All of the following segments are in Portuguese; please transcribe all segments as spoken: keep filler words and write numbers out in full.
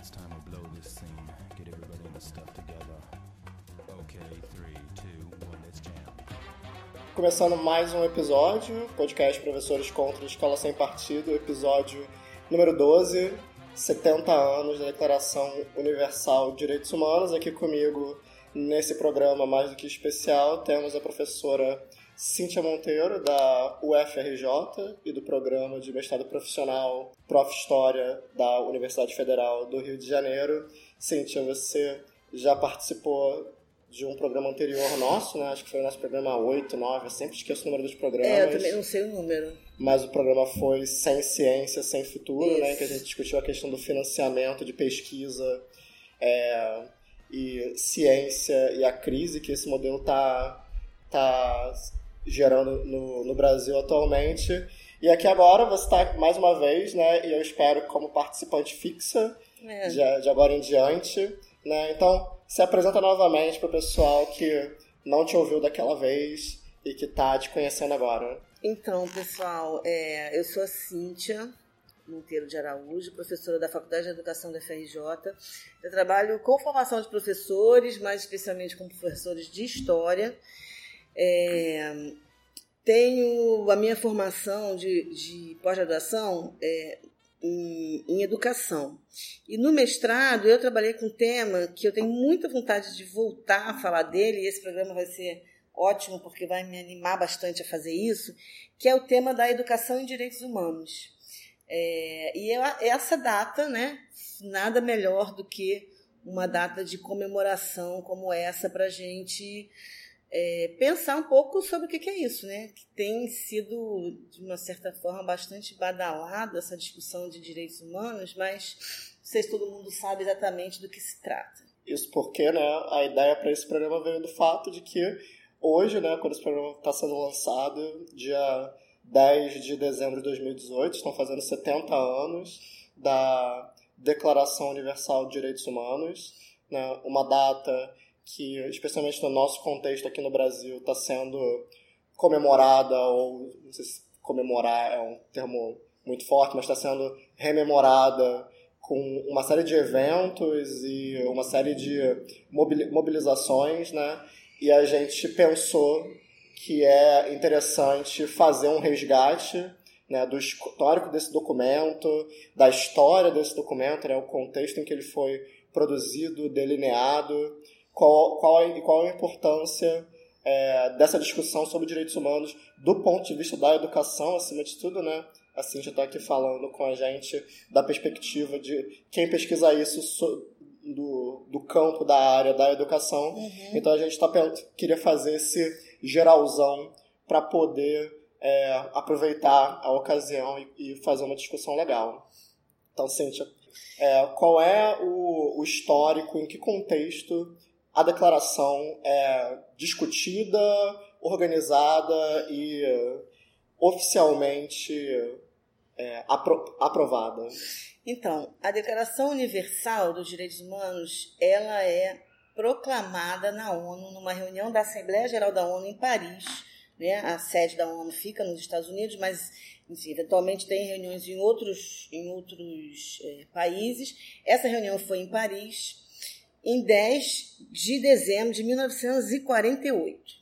It's time to blow this scene. Get everybody in the stuff together. Okay, three, two, one, let's jam. Começando mais um episódio, podcast Professores contra a Escola Sem Partido, episódio número doze, setenta anos da Declaração Universal de Direitos Humanos. Aqui comigo, nesse programa mais do que especial, temos a professora Cintia Monteiro, da U F R J e do Programa de Mestrado Profissional Prof. História da Universidade Federal do Rio de Janeiro. Cintia, você já participou de um programa anterior nosso, né? Acho que foi o nosso programa oito, nove, eu sempre esqueço o número dos programas. É, eu também não sei o número. Mas o programa foi Sem Ciência, Sem Futuro, né? Que a gente discutiu a questão do financiamento de pesquisa é, e ciência e a crise que esse modelo está tá gerando no, no Brasil atualmente. E aqui agora você está mais uma vez, né? E eu espero como participante fixa é. de, de agora em diante, né? Então, se apresenta novamente para o pessoal que não te ouviu daquela vez e que está te conhecendo agora. Então, pessoal, é, eu sou a Cintia Monteiro de Araújo, professora da Faculdade de Educação da U F R J. Eu trabalho com formação de professores, mais especialmente com professores de História. É, tenho a minha formação de, de pós-graduação é, Em, em educação. E no mestrado eu trabalhei com um tema que eu tenho muita vontade de voltar a falar dele, e esse programa vai ser ótimo porque vai me animar bastante a fazer isso, que é o tema da educação em direitos humanos. É, e eu, essa data, né, nada melhor do que uma data de comemoração como essa para a gente é, pensar um pouco sobre o que, que é isso, né? Que tem sido, de uma certa forma, bastante badalada essa discussão de direitos humanos, mas não sei se todo mundo sabe exatamente do que se trata. Isso porque, né, a ideia para esse programa veio do fato de que hoje, né, quando esse programa está sendo lançado, dia dez de dezembro de dois mil e dezoito, estão fazendo setenta anos da Declaração Universal de Direitos Humanos, né, uma data que, especialmente no nosso contexto aqui no Brasil, está sendo comemorada, ou não sei se comemorar é um termo muito forte, mas está sendo rememorada com uma série de eventos e uma série de mobilizações, né? E a gente pensou que é interessante fazer um resgate, né, do histórico desse documento, da história desse documento, né, o contexto em que ele foi produzido, delineado, Qual, qual, é, qual é a importância é, dessa discussão sobre direitos humanos do ponto de vista da educação, acima de tudo, né? A Cintia está aqui falando com a gente da perspectiva de quem pesquisa isso so, do, do campo, da área da educação. Uhum. Então a gente tá, queria fazer esse geralzão para poder é, aproveitar a ocasião e, e fazer uma discussão legal. Então, Cintia, é, qual é o, o histórico, em que contexto a declaração é discutida, organizada e oficialmente é, apro- aprovada? Então, a Declaração Universal dos Direitos Humanos, ela é proclamada na ONU, numa reunião da Assembleia Geral da ONU em Paris, né? A sede da ONU fica nos Estados Unidos, mas, enfim, atualmente tem reuniões em outros, em outros é, países. Essa reunião foi em Paris, em dez de dezembro de mil novecentos e quarenta e oito.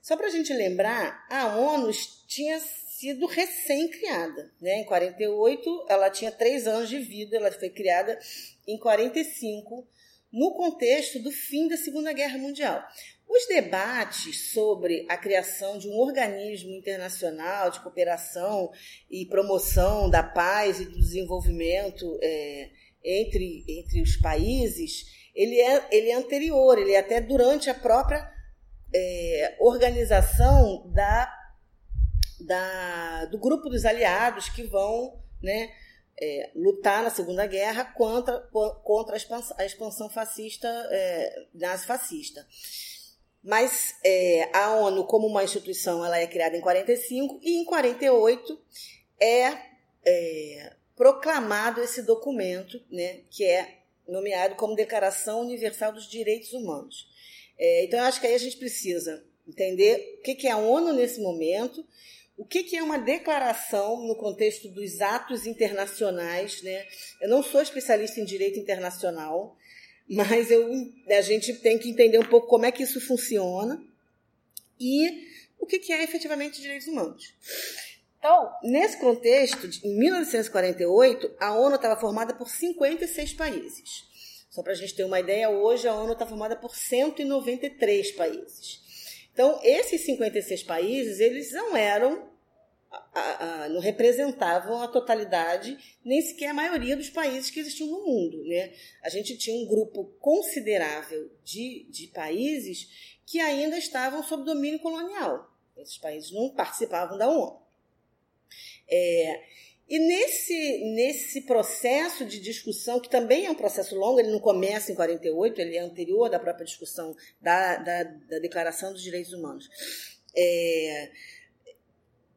Só para a gente lembrar, a ONU tinha sido recém-criada, né? Em quarenta e oito, ela tinha três anos de vida, ela foi criada em quarenta e cinco, no contexto do fim da Segunda Guerra Mundial. Os debates sobre a criação de um organismo internacional de cooperação e promoção da paz e do desenvolvimento é, entre, entre os países, Ele é, ele é anterior, ele é até durante a própria é, organização da, da, do grupo dos aliados que vão, né, é, lutar na Segunda Guerra contra, contra a, expansão, a expansão fascista, é, nazifascista. Mas é, a ONU, como uma instituição, ela é criada em quarenta e cinco e em quarenta e oito é, é proclamado esse documento, né, que é nomeado como Declaração Universal dos Direitos Humanos. É, então, eu acho que aí a gente precisa entender o que é a ONU nesse momento, O que é uma declaração no contexto dos atos internacionais, né? Eu não sou especialista em direito internacional, mas eu, a gente tem que entender um pouco como é que isso funciona e o que é efetivamente direitos humanos. Então, nesse contexto, em mil novecentos e quarenta e oito, a ONU estava formada por cinquenta e seis países. Só para a gente ter uma ideia, hoje a ONU está formada por cento e noventa e três países. Então, esses cinquenta e seis países, eles não eram, a, a, não representavam a totalidade, nem sequer a maioria dos países que existiam no mundo, né? A gente tinha um grupo considerável de, de países que ainda estavam sob domínio colonial. Esses países não participavam da ONU. É, e nesse, nesse processo de discussão, que também é um processo longo, ele não começa em quarenta e oito, ele é anterior da própria discussão da, da, da Declaração dos Direitos Humanos, é,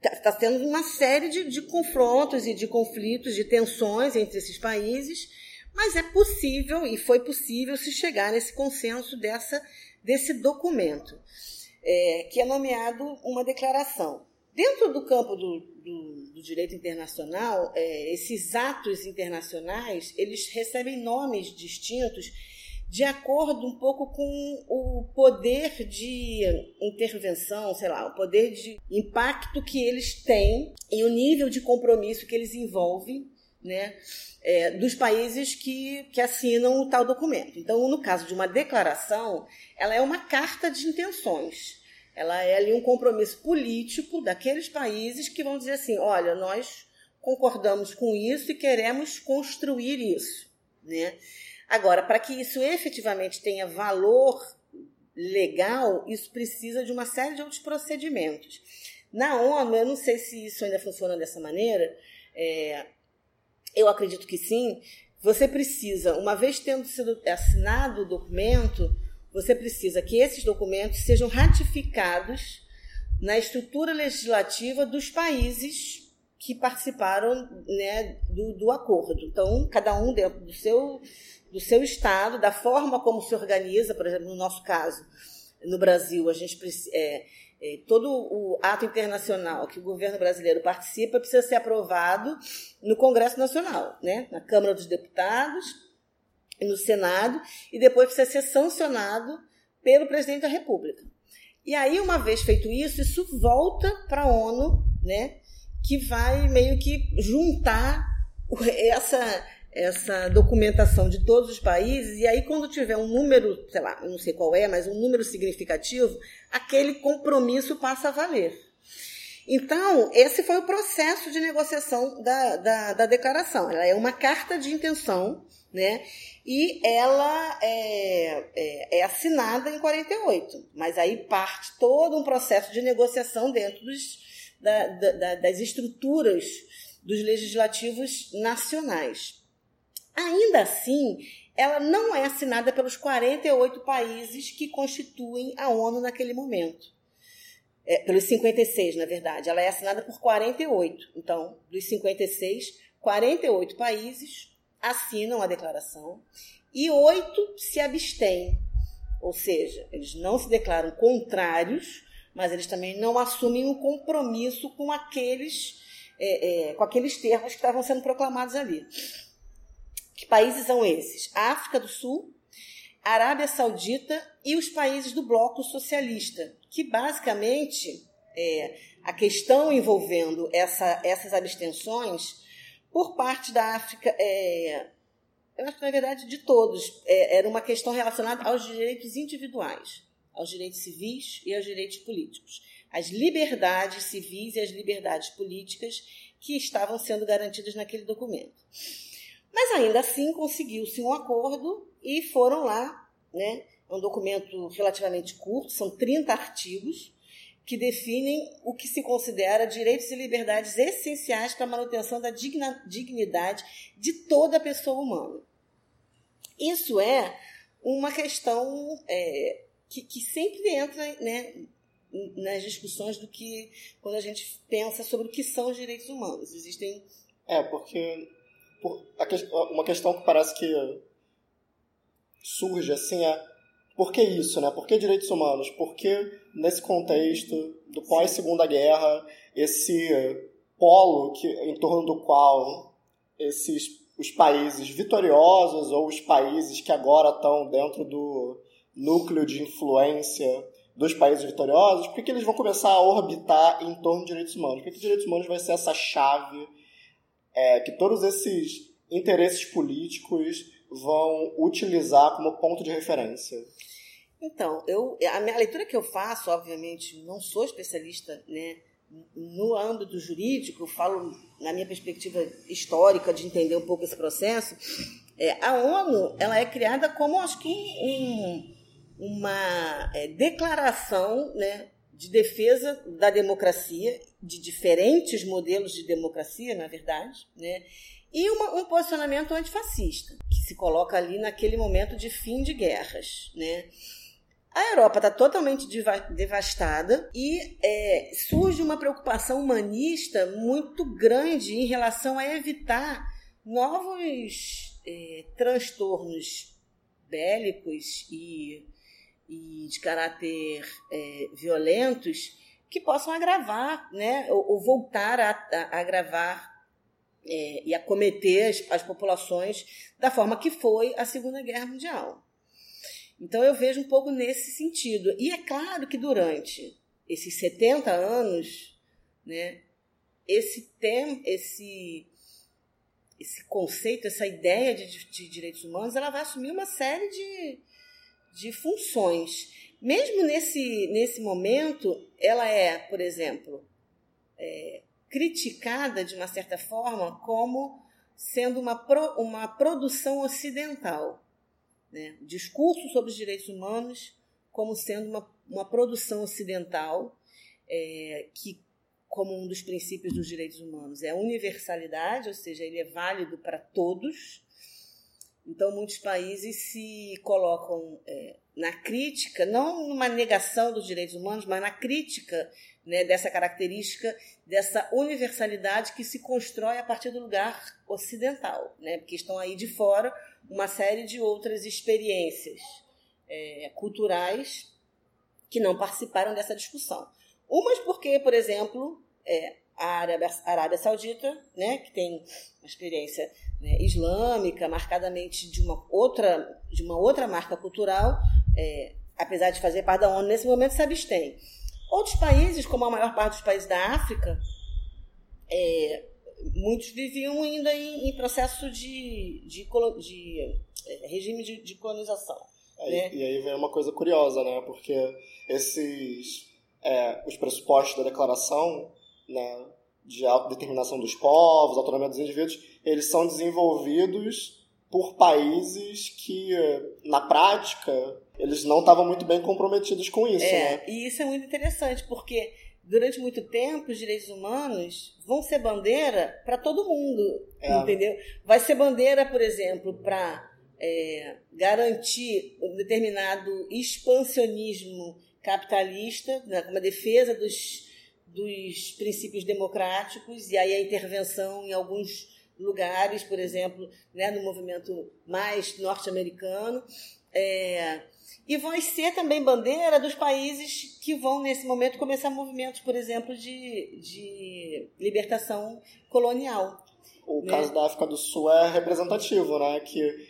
está tendo uma série de, de confrontos e de conflitos, de tensões entre esses países, mas é possível, e foi possível, se chegar nesse consenso dessa, desse documento, é, que é nomeado uma declaração. Dentro do campo do, do, do direito internacional, é, esses atos internacionais, eles recebem nomes distintos de acordo um pouco com o poder de intervenção, sei lá, o poder de impacto que eles têm e o nível de compromisso que eles envolvem, né, é, dos países que, que assinam o tal documento. Então, no caso de uma declaração, ela é uma carta de intenções. Ela é ali um compromisso político daqueles países que vão dizer assim, olha, nós concordamos com isso e queremos construir isso, né? Agora, para que isso efetivamente tenha valor legal, isso precisa de uma série de outros procedimentos. Na ONU, eu não sei se isso ainda funciona dessa maneira, é, eu acredito que sim, você precisa, uma vez tendo sido assinado o documento, você precisa que esses documentos sejam ratificados na estrutura legislativa dos países que participaram, né, do, do acordo. Então, cada um dentro do seu, do seu estado, da forma como se organiza, por exemplo, no nosso caso, no Brasil, a gente é, é, todo o ato internacional que o governo brasileiro participa precisa ser aprovado no Congresso Nacional, né, na Câmara dos Deputados, no Senado, e depois precisa ser sancionado pelo presidente da República. E aí, uma vez feito isso, isso volta para a ONU, né, que vai meio que juntar essa, essa documentação de todos os países, e aí quando tiver um número, sei lá, não sei qual é, mas um número significativo, aquele compromisso passa a valer. Então, esse foi o processo de negociação da, da, da declaração. Ela é uma carta de intenção, né? E ela é, é, é assinada em quarenta e oito, mas aí parte todo um processo de negociação dentro dos, da, da, das estruturas dos legislativos nacionais. Ainda assim, ela não é assinada pelos quarenta e oito países que constituem a ONU naquele momento. É, pelos cinquenta e seis, na verdade. Ela é assinada por quarenta e oito. Então, dos cinquenta e seis, quarenta e oito países assinam a declaração e oito se abstêm, ou seja, eles não se declaram contrários, mas eles também não assumem um compromisso com aqueles, é, é, com aqueles termos que estavam sendo proclamados ali. Que países são esses? A África do Sul, a Arábia Saudita e os países do bloco socialista, que basicamente é, a questão envolvendo essa, essas abstenções por parte da África, é, eu acho que na verdade de todos, é, era uma questão relacionada aos direitos individuais, aos direitos civis e aos direitos políticos, as liberdades civis e as liberdades políticas que estavam sendo garantidas naquele documento. Mas ainda assim conseguiu-se um acordo e foram lá, né, um documento relativamente curto, são trinta artigos, que definem o que se considera direitos e liberdades essenciais para a manutenção da digna, dignidade de toda a pessoa humana. Isso é uma questão é, que, que sempre entra, né, nas discussões do que, quando a gente pensa sobre o que são os direitos humanos. Existem... É, porque por, a, uma questão que parece que surge assim é: por que isso, né? Por que direitos humanos? Por que, nesse contexto do pós-segunda guerra, esse polo que, em torno do qual esses, os países vitoriosos ou os países que agora estão dentro do núcleo de influência dos países vitoriosos, por que eles vão começar a orbitar em torno de direitos humanos? Por que direitos humanos vai ser essa chave é, que todos esses interesses políticos vão utilizar como ponto de referência? Então, eu, a minha leitura que eu faço, obviamente, não sou especialista, né, no âmbito jurídico, eu falo na minha perspectiva histórica de entender um pouco esse processo. É, a ONU, ela é criada como, acho que, em uma é, declaração, né, de defesa da democracia, de diferentes modelos de democracia, na verdade, né, e uma, um posicionamento antifascista, que se coloca ali naquele momento de fim de guerras, né? A Europa está totalmente devastada e é, surge uma preocupação humanista muito grande em relação a evitar novos é, transtornos bélicos e, e de caráter é, violentos que possam agravar, né, ou, ou voltar a, a, a agravar é, e acometer as, as populações da forma que foi a Segunda Guerra Mundial. Então, eu vejo um pouco nesse sentido. E é claro que durante esses setenta anos, né, esse, tem, esse, esse conceito, essa ideia de, de direitos humanos, ela vai assumir uma série de, de funções. Mesmo nesse, nesse momento, ela é, por exemplo, é, criticada, de uma certa forma, como sendo uma, pro, uma produção ocidental. Né? Discurso sobre os direitos humanos como sendo uma, uma produção ocidental, é, que, como um dos princípios dos direitos humanos, é a universalidade, ou seja, ele é válido para todos. Então, muitos países se colocam é, na crítica, não numa negação dos direitos humanos, mas na crítica, né, dessa característica, dessa universalidade que se constrói a partir do lugar ocidental, né? Porque estão aí de fora uma série de outras experiências é, culturais que não participaram dessa discussão. Umas porque, por exemplo, é, a Arábia, a Arábia Saudita, né, que tem uma experiência, né, islâmica, marcadamente de uma outra, de uma outra marca cultural, é, apesar de fazer parte da ONU, nesse momento se abstém. Outros países, como a maior parte dos países da África, é, muitos viviam ainda em, em processo de, de, de, de é, regime de, de colonização. Aí, né? E aí vem uma coisa curiosa, né? Porque esses, é, os pressupostos da declaração, né, de autodeterminação dos povos, autonomia dos indivíduos, eles são desenvolvidos por países que, na prática, eles não estavam muito bem comprometidos com isso. É, né? E isso é muito interessante, porque durante muito tempo, os direitos humanos vão ser bandeira para todo mundo, é. entendeu? Vai ser bandeira, por exemplo, para é, garantir um determinado expansionismo capitalista, né, uma defesa dos, dos princípios democráticos, e aí a intervenção em alguns lugares, por exemplo, né, no movimento mais norte-americano, é, e vai ser também bandeira dos países que vão, nesse momento, começar movimentos, por exemplo, de, de libertação colonial. O né? caso da África do Sul é representativo, né? Que,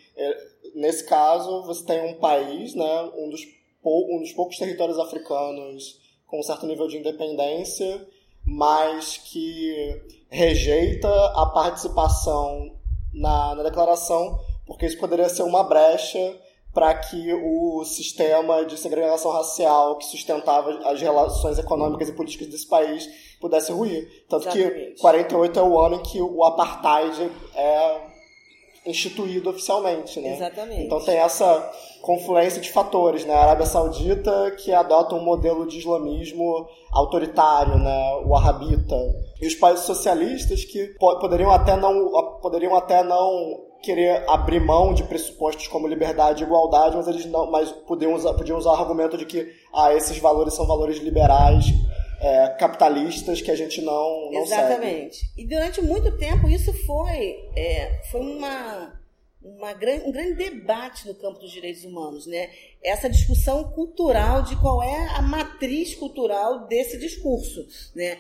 nesse caso, você tem um país, né? um, dos pou, um dos poucos territórios africanos com um certo nível de independência, mas que rejeita a participação na, na declaração, porque isso poderia ser uma brecha para que o sistema de segregação racial que sustentava as relações econômicas e políticas desse país pudesse ruir. Tanto Exatamente. que quarenta e oito é o ano em que o apartheid é instituído oficialmente, né? Exatamente. Então tem essa confluência de fatores, né? A Arábia Saudita, que adota um modelo de islamismo autoritário, né? O wahhabita. E os países socialistas que poderiam até não... poderiam até não querer abrir mão de pressupostos como liberdade e igualdade, mas eles não, mas podiam usar, podiam usar o argumento de que ah, esses valores são valores liberais, é, capitalistas, que a gente não, não Exatamente. segue. E durante muito tempo isso foi, é, foi uma, uma gran, um grande debate no campo dos direitos humanos, né? Essa discussão cultural de qual é a matriz cultural desse discurso, né?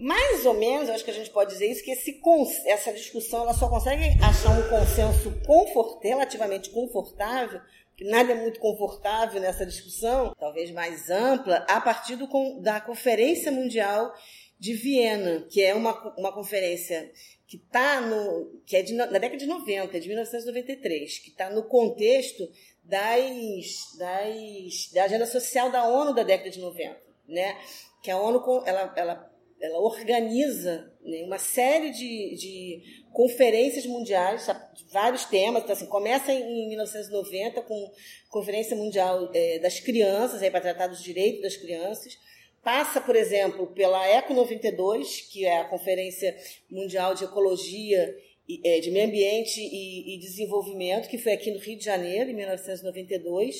mais ou menos, eu acho que a gente pode dizer isso, que esse, essa discussão ela só consegue achar um consenso confort, relativamente confortável, que nada é muito confortável nessa discussão, talvez mais ampla, a partir do, da Conferência Mundial de Viena, que é uma, uma conferência que, tá no, que é de, na década de noventa, de mil novecentos e noventa e três, que está no contexto das, das, da agenda social da ONU da década de noventa, né? Que a ONU ela, ela, ela organiza, né, uma série de, de conferências mundiais, de vários temas. Então, assim, começa em mil novecentos e noventa com a Conferência Mundial é, das Crianças, para tratar dos direitos das crianças. Passa, por exemplo, pela Eco noventa e dois, que é a Conferência Mundial de Ecologia, de Meio Ambiente e Desenvolvimento, que foi aqui no Rio de Janeiro, em mil novecentos e noventa e dois,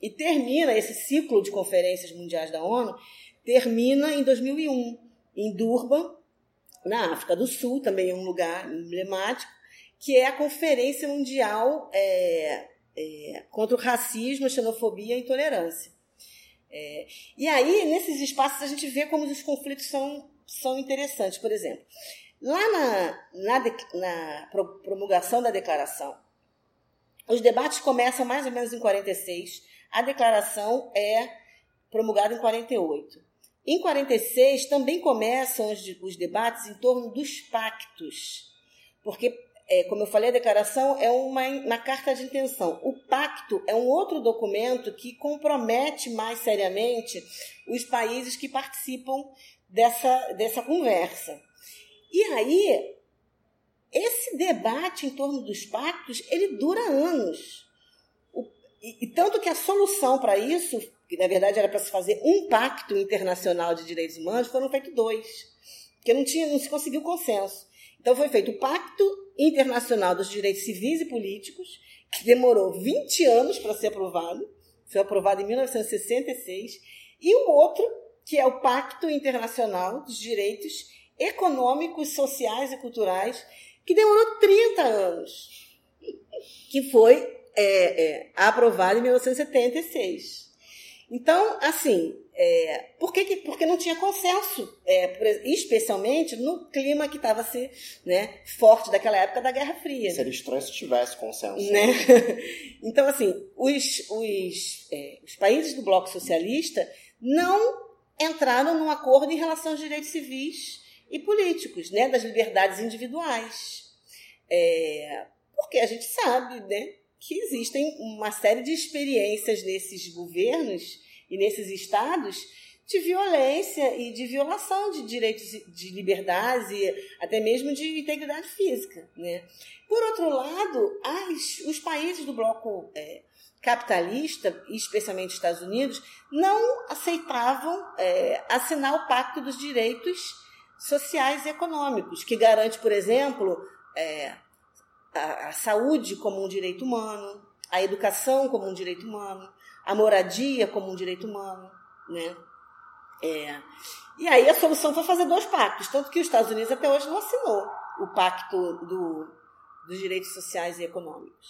e termina esse ciclo de conferências mundiais da ONU, termina em dois mil e um, em Durban, na África do Sul, também é um lugar emblemático, que é a Conferência Mundial é, é, contra o Racismo, a Xenofobia e a Intolerância. É, e aí, nesses espaços, a gente vê como os conflitos são, são interessantes. Por exemplo, lá na, na, de, na promulgação da declaração, os debates começam mais ou menos em quarenta e seis, a declaração é promulgada em quarenta e oito. Em quarenta e seis, também começam os, os debates em torno dos pactos, porque, é, como eu falei, a declaração é uma, uma carta de intenção. O pacto é um outro documento que compromete mais seriamente os países que participam dessa, dessa conversa. E aí, esse debate em torno dos pactos, ele dura anos. O, e, e tanto que a solução para isso, que na verdade era para se fazer um pacto internacional de direitos humanos, foram feitos dois, porque não, tinha, não se conseguiu consenso. Então, foi feito o Pacto Internacional dos Direitos Civis e Políticos, que demorou vinte anos para ser aprovado, foi aprovado em mil novecentos e sessenta e seis, e o outro, que é o Pacto Internacional dos Direitos Econômicos, Sociais e Culturais, que demorou trinta anos, que foi é, é, aprovado em mil novecentos e setenta e seis. Então, assim, é, por que, porque não tinha consenso, é, especialmente no clima que estava assim, né, forte daquela época da Guerra Fria. Seria estranho se tivesse consenso. Né? Então, assim, os, os, é, os países do bloco socialista não entraram num acordo em relação aos direitos civis e políticos, né, das liberdades individuais. É, porque a gente sabe, né, que existem uma série de experiências nesses governos e nesses estados de violência e de violação de direitos, de liberdades e até mesmo de integridade física, né? Por outro lado, as, os países do bloco é, capitalista, especialmente os Estados Unidos, não aceitavam é, assinar o Pacto dos Direitos Sociais e Econômicos, que garante, por exemplo, é, a, a saúde como um direito humano, a educação como um direito humano, a moradia como um direito humano, né? É. E aí a solução foi fazer dois pactos, tanto que os Estados Unidos até hoje não assinou o Pacto do, dos Direitos Sociais e Econômicos.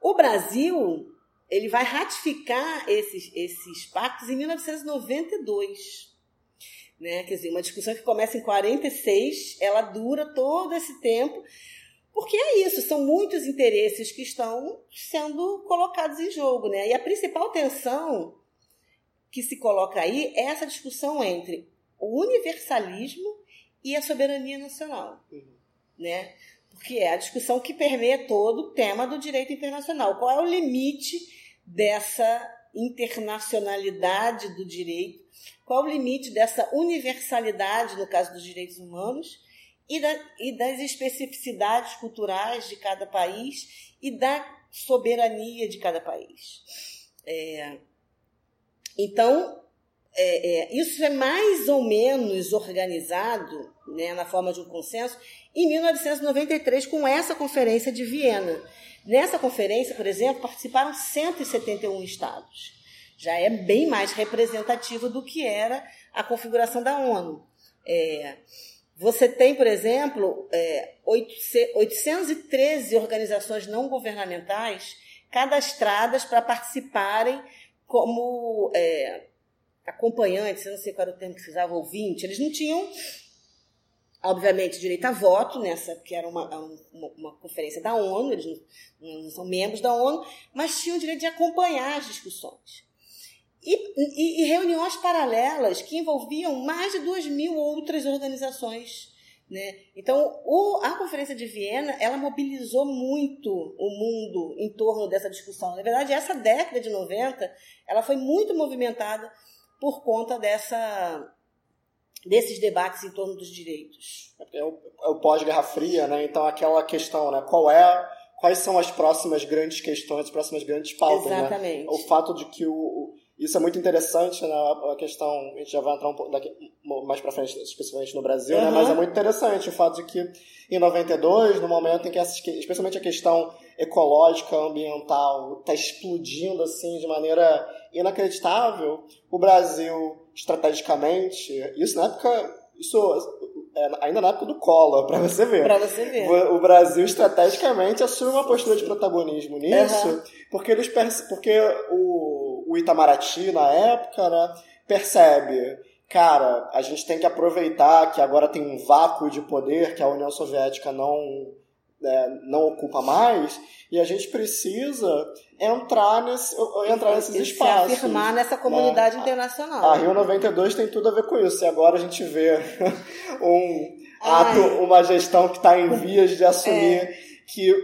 O Brasil, ele vai ratificar esses, esses pactos em mil novecentos e noventa e dois, né? Quer dizer, uma discussão que começa em quarenta e seis, ela dura todo esse tempo, porque é isso, são muitos interesses que estão sendo colocados em jogo, né? E a principal tensão que se coloca aí é essa discussão entre o universalismo e a soberania nacional, uhum, né? Porque é a discussão que permeia todo o tema do direito internacional. Qual é o limite dessa internacionalidade do direito? Qual é o limite dessa universalidade, no caso dos direitos humanos, E, da, e das especificidades culturais de cada país e da soberania de cada país. É, então, é, é, isso é mais ou menos organizado, né, na forma de um consenso, em mil novecentos e noventa e três, com essa Conferência de Viena. Nessa conferência, por exemplo, participaram cento e setenta e um estados. Já é bem mais representativo do que era a configuração da ONU. É, Você tem, por exemplo, oitocentas e treze organizações não governamentais cadastradas para participarem como é, acompanhantes, eu não sei qual era o termo que se usava, ouvinte. Eles não tinham obviamente, direito a voto, nessa, que era uma, uma, uma conferência da ONU, eles não, não são membros da ONU, mas tinham o direito de acompanhar as discussões. E, e, e reuniões paralelas que envolviam mais de duas mil outras organizações. Né? Então, o, a Conferência de Viena, ela mobilizou muito o mundo em torno dessa discussão. Na verdade, essa década de noventa, ela foi muito movimentada por conta dessa... desses debates em torno dos direitos. É o, é o pós-Guerra Fria, né? Então aquela questão, né? Qual é, quais são as próximas grandes questões, as próximas grandes pautas, exatamente. Né? O fato de que o, o isso é muito interessante, né? A questão, a gente já vai entrar um pouco daqui, mais para frente, especificamente no Brasil, uhum. Né? Mas é muito interessante o fato de que em noventa e dois, no momento em que essas, especialmente a questão ecológica, ambiental, está explodindo assim de maneira inacreditável, o Brasil estrategicamente, isso na época, isso ainda na época do Collor, para você ver. Para você ver. O Brasil estrategicamente assume uma postura de protagonismo nisso, uhum. porque eles porque o, o Itamaraty na época, né, percebe, cara, a gente tem que aproveitar que agora tem um vácuo de poder que a União Soviética não É, não ocupa mais, e a gente precisa entrar, nesse, entrar nesses e espaços. Se afirmar nessa comunidade, né? internacional. A, a Rio noventa e dois tem tudo a ver com isso, e agora a gente vê um ato, uma gestão que está em vias de assumir é. que...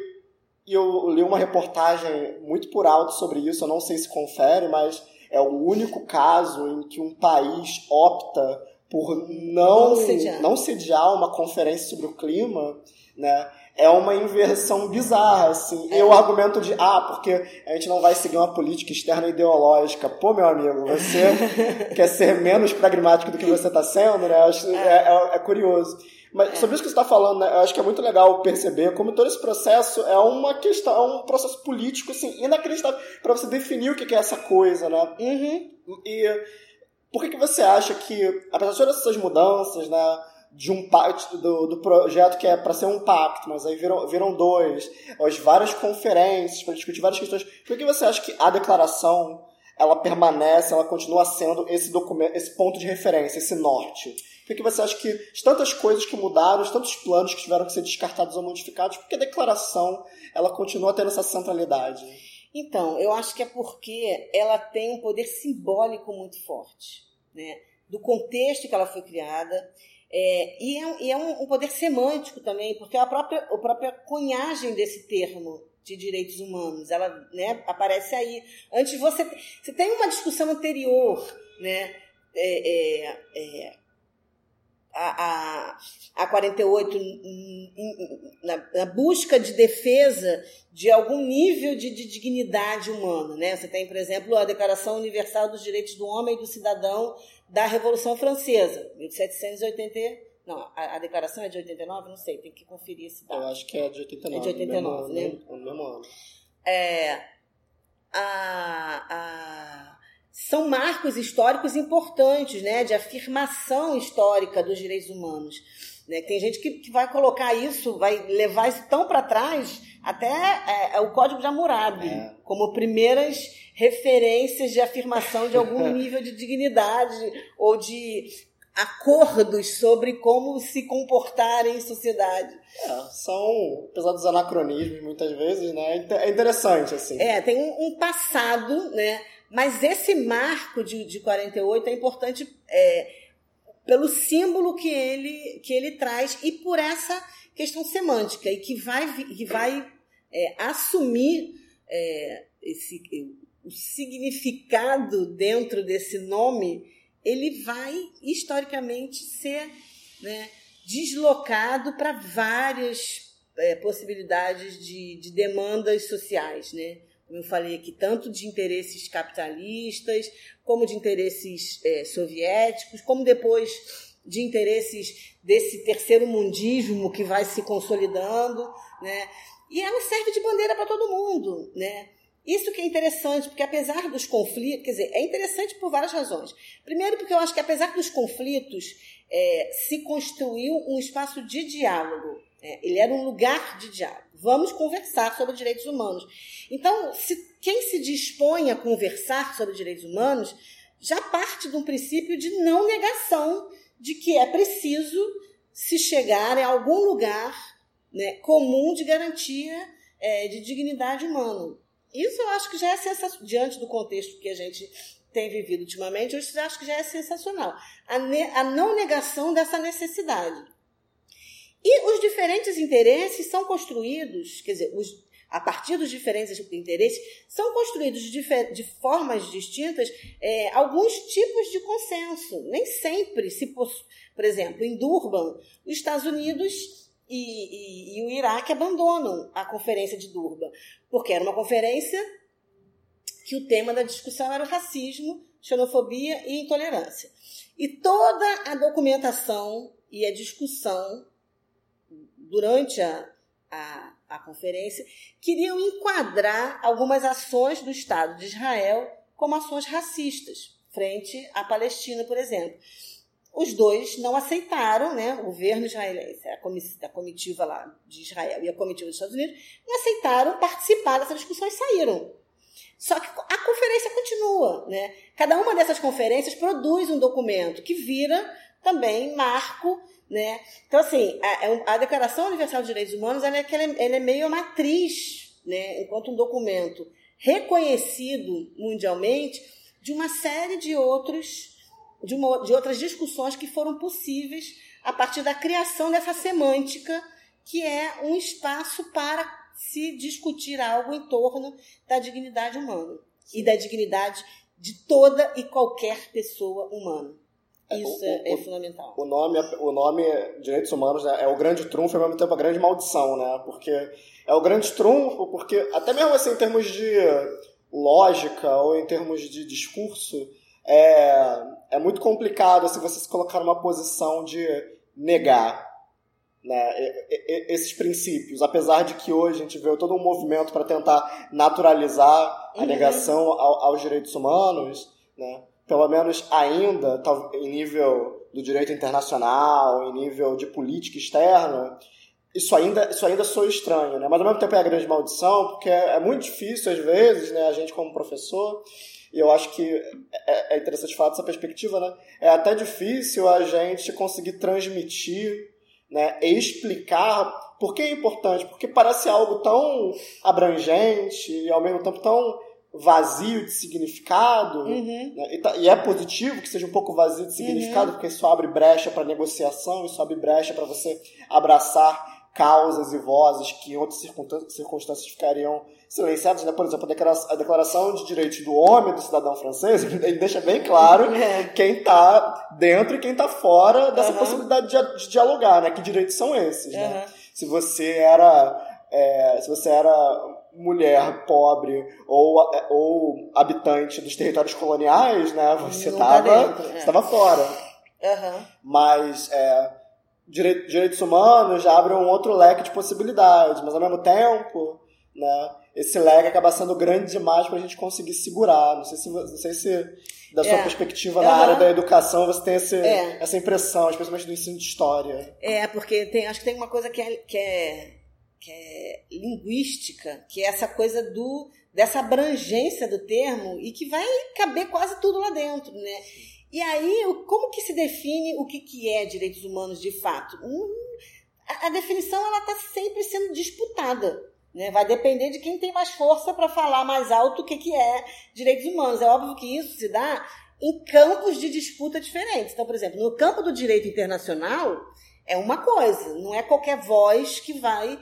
E eu li uma reportagem muito por alto sobre isso, eu não sei se confere, mas é o único caso em que um país opta por não, não, sediar. não sediar uma conferência sobre o clima, né? É uma inversão bizarra, assim. É. E o argumento de, ah, porque a gente não vai seguir uma política externa ideológica. Pô, meu amigo, você quer ser menos pragmático do que você está sendo, né? É, é, é curioso. Mas sobre isso que você está falando, né? Eu acho que é muito legal perceber como todo esse processo é uma questão, é um processo político, assim, inacreditável, para você definir o que é essa coisa, né? Uhum. E por que, que você acha que, apesar de todas essas mudanças, né? De um pacto, do, do projeto que é para ser um pacto, mas aí viram, viram dois, as várias conferências para discutir várias questões. Por que você acha que a declaração, ela permanece, ela continua sendo esse documento, esse ponto de referência, esse norte? Por que você acha que tantas coisas que mudaram, tantos planos que tiveram que ser descartados ou modificados, por que a declaração, ela continua tendo essa centralidade? Então, eu acho que é porque ela tem um poder simbólico muito forte, né? Do contexto que ela foi criada. É, e é, e é um, um poder semântico também, porque a própria, a própria cunhagem desse termo de direitos humanos, ela, né, aparece aí. Antes você, você tem uma discussão anterior, né, é, é, é, a, a, a quarenta e oito, na, na busca de defesa de algum nível de, de dignidade humana, né? Você tem, por exemplo, a Declaração Universal dos Direitos do Homem e do Cidadão, da Revolução Francesa, mil setecentos e oitenta... Não, a, a declaração é de oitenta e nove? Não sei, tem que conferir esse dado. Eu acho que é de oitenta e nove. É de oitenta e nove, né? No mesmo ano. É, a, a, são marcos históricos importantes, né? De afirmação histórica dos direitos humanos. Né? Tem gente que, que vai colocar isso, vai levar isso tão para trás, até é, o Código de Hamurábi, é. como primeiras... referências de afirmação de algum nível de dignidade ou de acordos sobre como se comportar em sociedade. É, são, apesar dos anacronismos muitas vezes, né, é interessante. Assim. É, tem um, um passado, né, mas esse marco de, de quarenta e oito é importante é, pelo símbolo que ele, que ele traz e por essa questão semântica, e que vai, que vai é, assumir é, esse... o significado dentro desse nome, ele vai historicamente ser, né, deslocado para várias é, possibilidades de, de demandas sociais, né? Como eu falei aqui, tanto de interesses capitalistas, como de interesses é, soviéticos, como depois de interesses desse terceiro mundismo que vai se consolidando, né? E ela serve de bandeira para todo mundo, né? Isso que é interessante, porque apesar dos conflitos... Quer dizer, é interessante por várias razões. Primeiro, porque eu acho que apesar dos conflitos, é, se construiu um espaço de diálogo. É, ele era um lugar de diálogo. Vamos conversar sobre direitos humanos. Então, se, quem se dispõe a conversar sobre direitos humanos já parte de um princípio de não negação de que é preciso se chegar a algum lugar, né, comum de garantia, é, de dignidade humana. Isso eu acho que já é sensacional, diante do contexto que a gente tem vivido ultimamente, eu acho que já é sensacional. A, ne, a não negação dessa necessidade. E os diferentes interesses são construídos, quer dizer, os, a partir dos diferentes interesses, são construídos de, de formas distintas, é, alguns tipos de consenso. Nem sempre se possui. Por exemplo, em Durban, os Estados Unidos e, e, e o Iraque abandonam a Conferência de Durban, porque era uma conferência que o tema da discussão era o racismo, xenofobia e intolerância. E toda a documentação e a discussão durante a, a, a conferência queriam enquadrar algumas ações do Estado de Israel como ações racistas, frente à Palestina, por exemplo. Os dois não aceitaram, né, o governo israelense, a comitiva lá de Israel e a comitiva dos Estados Unidos, não aceitaram participar dessa discussão e saíram. Só que a conferência continua, né? Cada uma dessas conferências produz um documento que vira também marco, né? Então, assim, a, a Declaração Universal de Direitos Humanos, ela é, ela é meio matriz, né? Enquanto um documento reconhecido mundialmente de uma série de outros, de, uma, de outras discussões que foram possíveis a partir da criação dessa semântica, que é um espaço para se discutir algo em torno da dignidade humana e da dignidade de toda e qualquer pessoa humana. Isso é, o, é o, fundamental. O nome, o nome Direitos Humanos, né, é o grande trunfo e, ao mesmo tempo, a grande maldição, né? Porque é o grande trunfo, porque até mesmo assim, em termos de lógica ou em termos de discurso, é, é muito complicado se assim, você se colocar numa posição de negar, né, esses princípios, apesar de que hoje a gente vê todo um movimento para tentar naturalizar a uhum. negação ao, aos direitos humanos, né, pelo menos ainda em nível do direito internacional, em nível de política externa, isso ainda, isso ainda soa estranho, né, mas ao mesmo tempo é a grande maldição, porque é, é muito difícil às vezes, né, a gente como professor, e eu acho que é, é interessante de fato essa perspectiva, né, é até difícil a gente conseguir transmitir, né, e explicar por que é importante, porque parece algo tão abrangente e ao mesmo tempo tão vazio de significado, uhum. né, e, e é positivo que seja um pouco vazio de significado, uhum. porque isso abre brecha para negociação, isso abre brecha para você abraçar causas e vozes que em outras circunstâncias ficariam silenciadas, né? Por exemplo, a declaração, a declaração de Direitos do Homem e do Cidadão francês, ele deixa bem claro quem está dentro e quem está fora dessa uhum. possibilidade de, de dialogar, né? Que direitos são esses, uhum. né? Se você era, é, se você era mulher pobre ou, ou habitante dos territórios coloniais, né? Você estava é. fora. Uhum. Mas é, direitos humanos já abrem um outro leque de possibilidades, mas ao mesmo tempo, né, esse leque acaba sendo grande demais para a gente conseguir segurar. Não sei se, não sei se da sua é. perspectiva uhum. na área da educação você tem esse, é. essa impressão, especialmente do ensino de história. É, porque tem, acho que tem uma coisa que é, que é, que é linguística, que é essa coisa do, dessa abrangência do termo e que vai caber quase tudo lá dentro, né? E aí, como que se define o que, que é direitos humanos de fato? Hum, a, a definição ela está sempre sendo disputada, né? Vai depender de quem tem mais força para falar mais alto o que, que é direitos humanos. É óbvio que isso se dá em campos de disputa diferentes. Então, por exemplo, no campo do direito internacional é uma coisa, não é qualquer voz que vai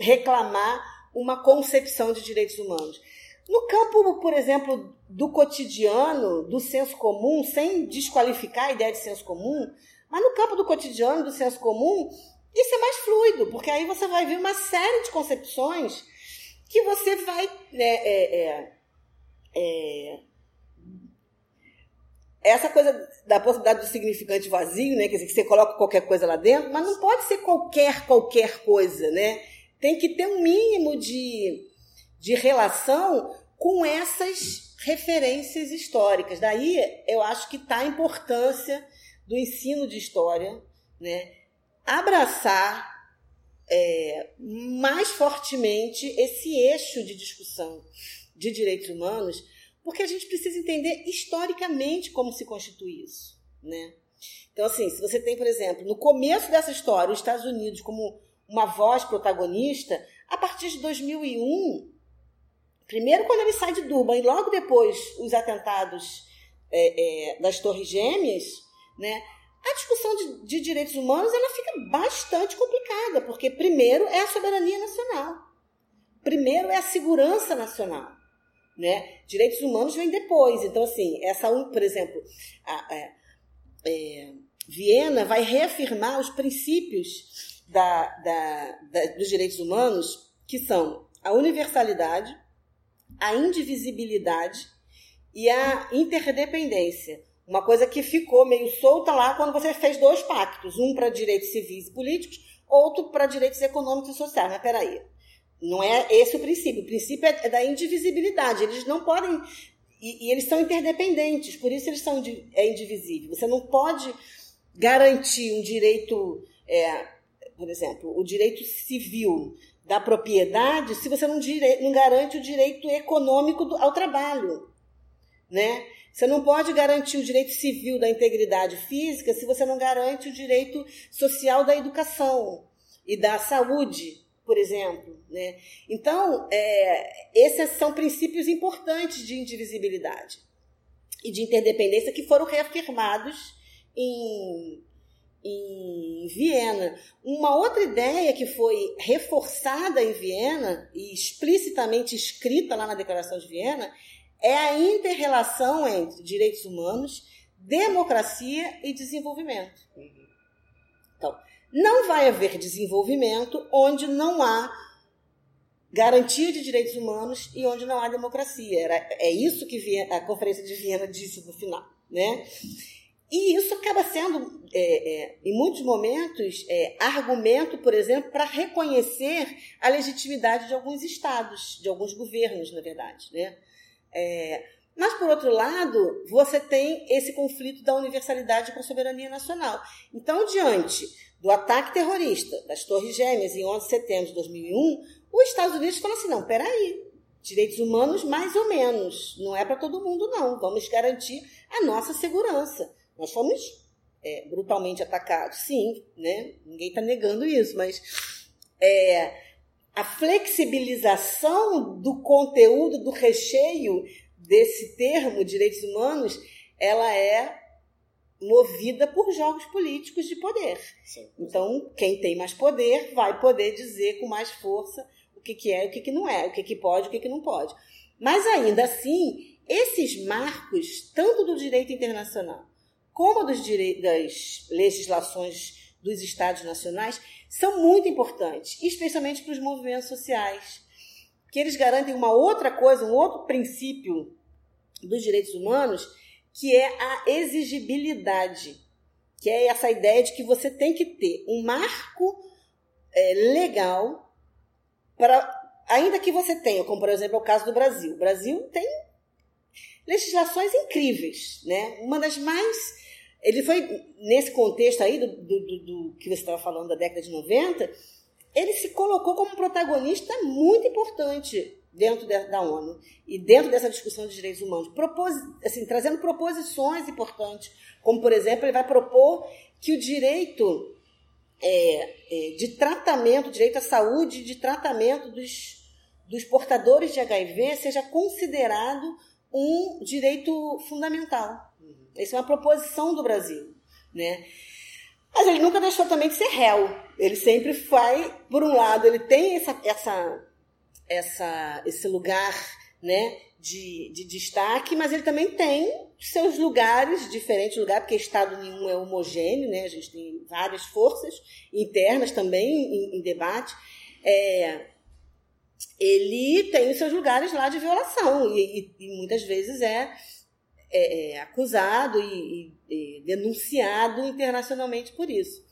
reclamar uma concepção de direitos humanos. No campo, por exemplo, do cotidiano, do senso comum, sem desqualificar a ideia de senso comum, mas no campo do cotidiano, do senso comum, isso é mais fluido, porque aí você vai ver uma série de concepções que você vai né, é, é, é, essa coisa da possibilidade do significante vazio, né, quer dizer, que você coloca qualquer coisa lá dentro, mas não pode ser qualquer, qualquer coisa, né? Tem que ter um mínimo de... de relação com essas referências históricas. Daí, eu acho que está a importância do ensino de história, né? Abraçar é, mais fortemente esse eixo de discussão de direitos humanos, porque a gente precisa entender historicamente como se constitui isso, né? Então, assim, se você tem, por exemplo, no começo dessa história, os Estados Unidos como uma voz protagonista, a partir de dois mil e um, primeiro quando ele sai de Durban e logo depois os atentados é, é, das Torres Gêmeas, né, a discussão de, de direitos humanos ela fica bastante complicada, porque primeiro é a soberania nacional, primeiro é a segurança nacional, né? Direitos humanos vêm depois. Então, assim, essa, por exemplo, a, a, é, Viena vai reafirmar os princípios da, da, da, dos direitos humanos, que são a universalidade, a indivisibilidade e a interdependência. Uma coisa que ficou meio solta lá quando você fez dois pactos, um para direitos civis e políticos, outro para direitos econômicos e sociais. Mas peraí, não é esse o princípio. O princípio é da indivisibilidade. Eles não podem... E, e eles são interdependentes, por isso eles são é indivisível. Você não pode garantir um direito, é, por exemplo, o direito civil da propriedade se você não, dire, não garante o direito econômico do, ao trabalho, né? Você não pode garantir o direito civil da integridade física se você não garante o direito social da educação e da saúde, por exemplo, né? Então, é, esses são princípios importantes de indivisibilidade e de interdependência que foram reafirmados em, em Viena. Uma outra ideia que foi reforçada em Viena e explicitamente escrita lá na Declaração de Viena é a inter-relação entre direitos humanos, democracia e desenvolvimento. Então, não vai haver desenvolvimento onde não há garantia de direitos humanos e onde não há democracia. Era, é isso que a Conferência de Viena disse no final, né? E isso acaba sendo, é, é, em muitos momentos, é, argumento, por exemplo, para reconhecer a legitimidade de alguns estados, de alguns governos, na verdade, né? É, mas, por outro lado, você tem esse conflito da universalidade com a soberania nacional. Então, diante do ataque terrorista das Torres Gêmeas em onze de setembro de dois mil e um, os Estados Unidos falam assim, não, peraí, direitos humanos mais ou menos, não é para todo mundo não, vamos garantir a nossa segurança. Nós fomos é, brutalmente atacados, sim, né? Ninguém está negando isso, mas... É, a flexibilização do conteúdo, do recheio desse termo, direitos humanos, ela é movida por jogos políticos de poder. Sim. Então, quem tem mais poder vai poder dizer com mais força o que, que é e o que, que não é, o que, que pode e o que, que não pode. Mas, ainda assim, esses marcos, tanto do direito internacional como dos dire... das legislações dos estados nacionais, são muito importantes, especialmente para os movimentos sociais, que eles garantem uma outra coisa, um outro princípio dos direitos humanos, que é a exigibilidade, que é essa ideia de que você tem que ter um marco é, legal, para, ainda que você tenha, como por exemplo é o caso do Brasil. O Brasil tem legislações incríveis, né? Uma das mais... Ele foi, nesse contexto aí, do, do, do, do que você estava falando da década de noventa, ele se colocou como protagonista muito importante dentro de, da ONU e dentro dessa discussão de direitos humanos, propos, assim, trazendo proposições importantes, como, por exemplo, ele vai propor que o direito é, é, de tratamento, o direito à saúde, de tratamento dos, dos portadores de H I V seja considerado um direito fundamental. Isso é uma proposição do Brasil, né? Mas ele nunca deixou também de ser réu. Ele sempre vai, por um lado, ele tem essa, essa, essa, esse lugar, né, de, de destaque, mas ele também tem seus lugares, diferentes lugares, porque Estado nenhum é homogêneo, né? A gente tem várias forças internas também em, em debate. É, ele tem os seus lugares lá de violação e, e, e muitas vezes é... É, é, acusado e, e, e denunciado internacionalmente por isso.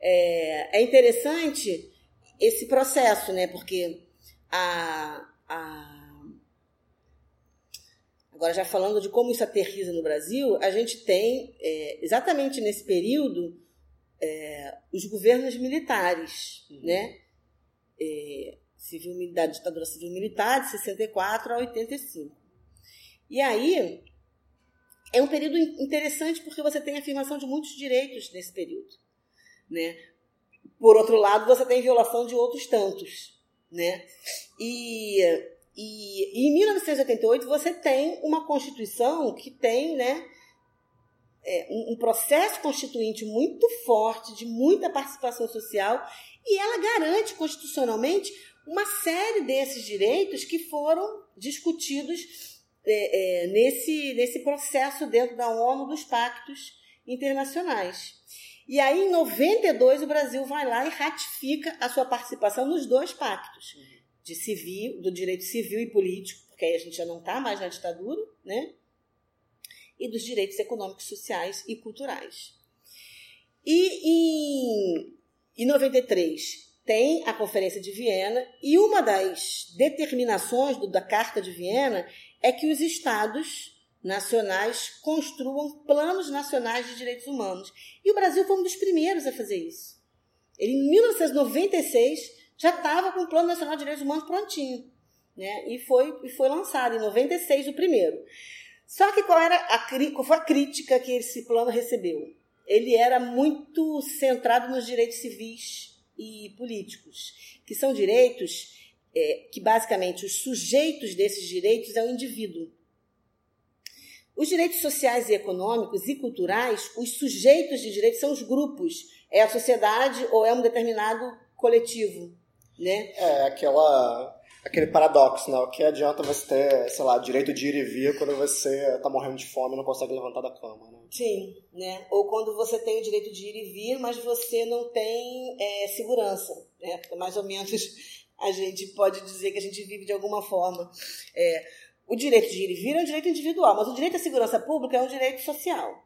É, é interessante esse processo, né? Porque a, a... agora já falando de como isso aterriza no Brasil, a gente tem, é, exatamente nesse período, é, os governos militares, uhum. né? É, civil, da ditadura civil militar de sessenta e quatro a oitenta e cinco. E aí... é um período interessante porque você tem a afirmação de muitos direitos nesse período, né? Por outro lado, você tem violação de outros tantos, né? E, e, e em mil novecentos e oitenta e oito você tem uma Constituição que tem, né, é, um, um processo constituinte muito forte, de muita participação social, e ela garante constitucionalmente uma série desses direitos que foram discutidos é, é, nesse, nesse processo dentro da ONU dos pactos internacionais. E aí, em noventa e dois, o Brasil vai lá e ratifica a sua participação nos dois pactos, de civil, do direito civil e político, porque aí a gente já não está mais na ditadura, né? E dos direitos econômicos, sociais e culturais. E em, em noventa e três tem a Conferência de Viena, e uma das determinações do, da Carta de Viena é que os Estados nacionais construam planos nacionais de direitos humanos. E o Brasil foi um dos primeiros a fazer isso. Ele, em mil novecentos e noventa e seis, já estava com o Plano Nacional de Direitos Humanos prontinho, né? E foi, e foi lançado em noventa e seis o primeiro. Só que qual, era a, qual foi a crítica que esse plano recebeu? Ele era muito centrado nos direitos civis e políticos, que são direitos é, que, basicamente, os sujeitos desses direitos é o indivíduo. Os direitos sociais e econômicos e culturais, os sujeitos de direitos são os grupos. É a sociedade ou é um determinado coletivo, né? É aquela, aquele paradoxo, né? O que adianta você ter, sei lá, direito de ir e vir quando você está morrendo de fome e não consegue levantar da cama, né? Sim, né? Ou quando você tem o direito de ir e vir, mas você não tem é, segurança, né? Mais ou menos a gente pode dizer que a gente vive de alguma forma. É, O direito de ir e vir é um direito individual, mas o direito à segurança pública é um direito social.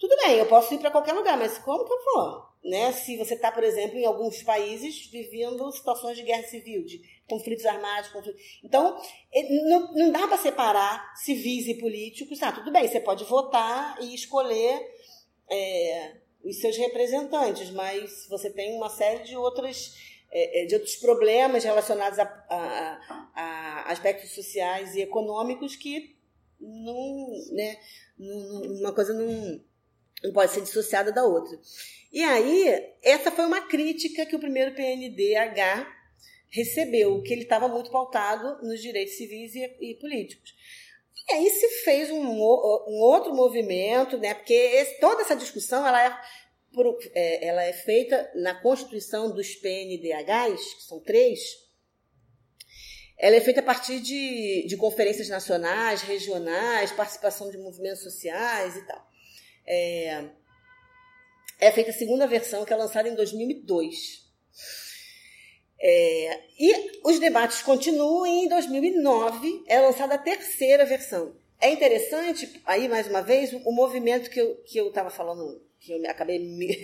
Tudo bem, eu posso ir para qualquer lugar, mas como que eu vou? Né? Se você está, por exemplo, em alguns países vivendo situações de guerra civil, de conflitos armados, conflitos... Então, não, não dá para separar civis e políticos. Ah, tudo bem, você pode votar e escolher é, os seus representantes, mas você tem uma série de outras... de outros problemas relacionados a, a, a aspectos sociais e econômicos que não, né, não, uma coisa não, não pode ser dissociada da outra. E aí, essa foi uma crítica que o primeiro P N D H recebeu, que ele estava muito pautado nos direitos civis e, e políticos. E aí se fez um, um outro movimento, né, porque esse, toda essa discussão ela é... ela é feita na constituição dos P N D Hs, que são três, ela é feita a partir de, de conferências nacionais, regionais, participação de movimentos sociais e tal. É, é feita a segunda versão, que é lançada em dois mil e dois. É, e os debates continuam e em dois mil e nove é lançada a terceira versão. É interessante, aí mais uma vez, o movimento que eu que eu estava falando, que eu acabei me,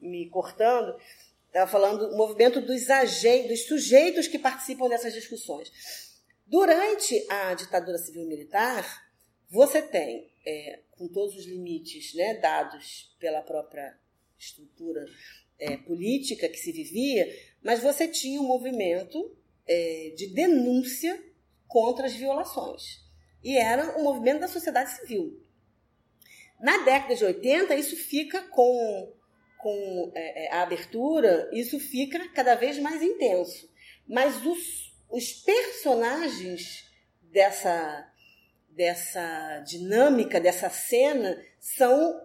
me cortando, estava falando o movimento dos, agentes, dos sujeitos que participam dessas discussões. Durante a ditadura civil-militar, você tem, é, com todos os limites, né, dados pela própria estrutura é, política que se vivia, mas você tinha um movimento é, de denúncia contra as violações. E era um movimento da sociedade civil. Na década de oitenta, isso fica com, com é, a abertura, isso fica cada vez mais intenso. Mas os, os personagens dessa, dessa dinâmica, dessa cena, são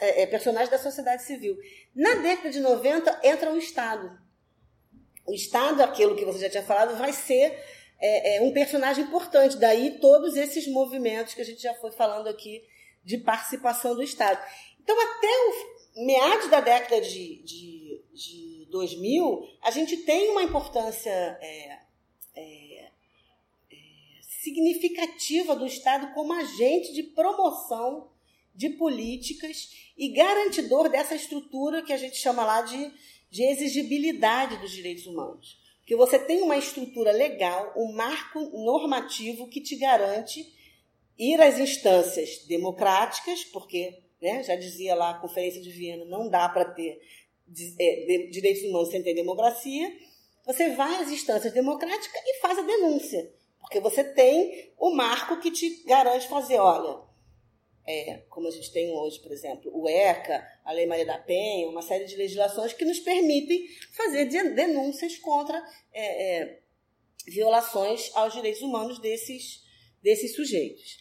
é, é, personagens da sociedade civil. Na década de noventa, entra o Estado. O Estado, aquilo que você já tinha falado, vai ser é, é, um personagem importante. Daí todos esses movimentos que a gente já foi falando aqui, de participação do Estado. Então, até o meados da década de, de, de dois mil, a gente tem uma importância é, é, é, significativa do Estado como agente de promoção de políticas e garantidor dessa estrutura que a gente chama lá de, de exigibilidade dos direitos humanos. Porque você tem uma estrutura legal, um marco normativo que te garante ir às instâncias democráticas, porque, né, já dizia lá a Conferência de Viena, não dá para ter é, de, direitos humanos sem ter democracia. Você vai às instâncias democráticas e faz a denúncia, porque você tem o marco que te garante fazer, olha, é, como a gente tem hoje, por exemplo, o ECA, a Lei Maria da Penha, uma série de legislações que nos permitem fazer denúncias contra é, é, violações aos direitos humanos desses, desses sujeitos.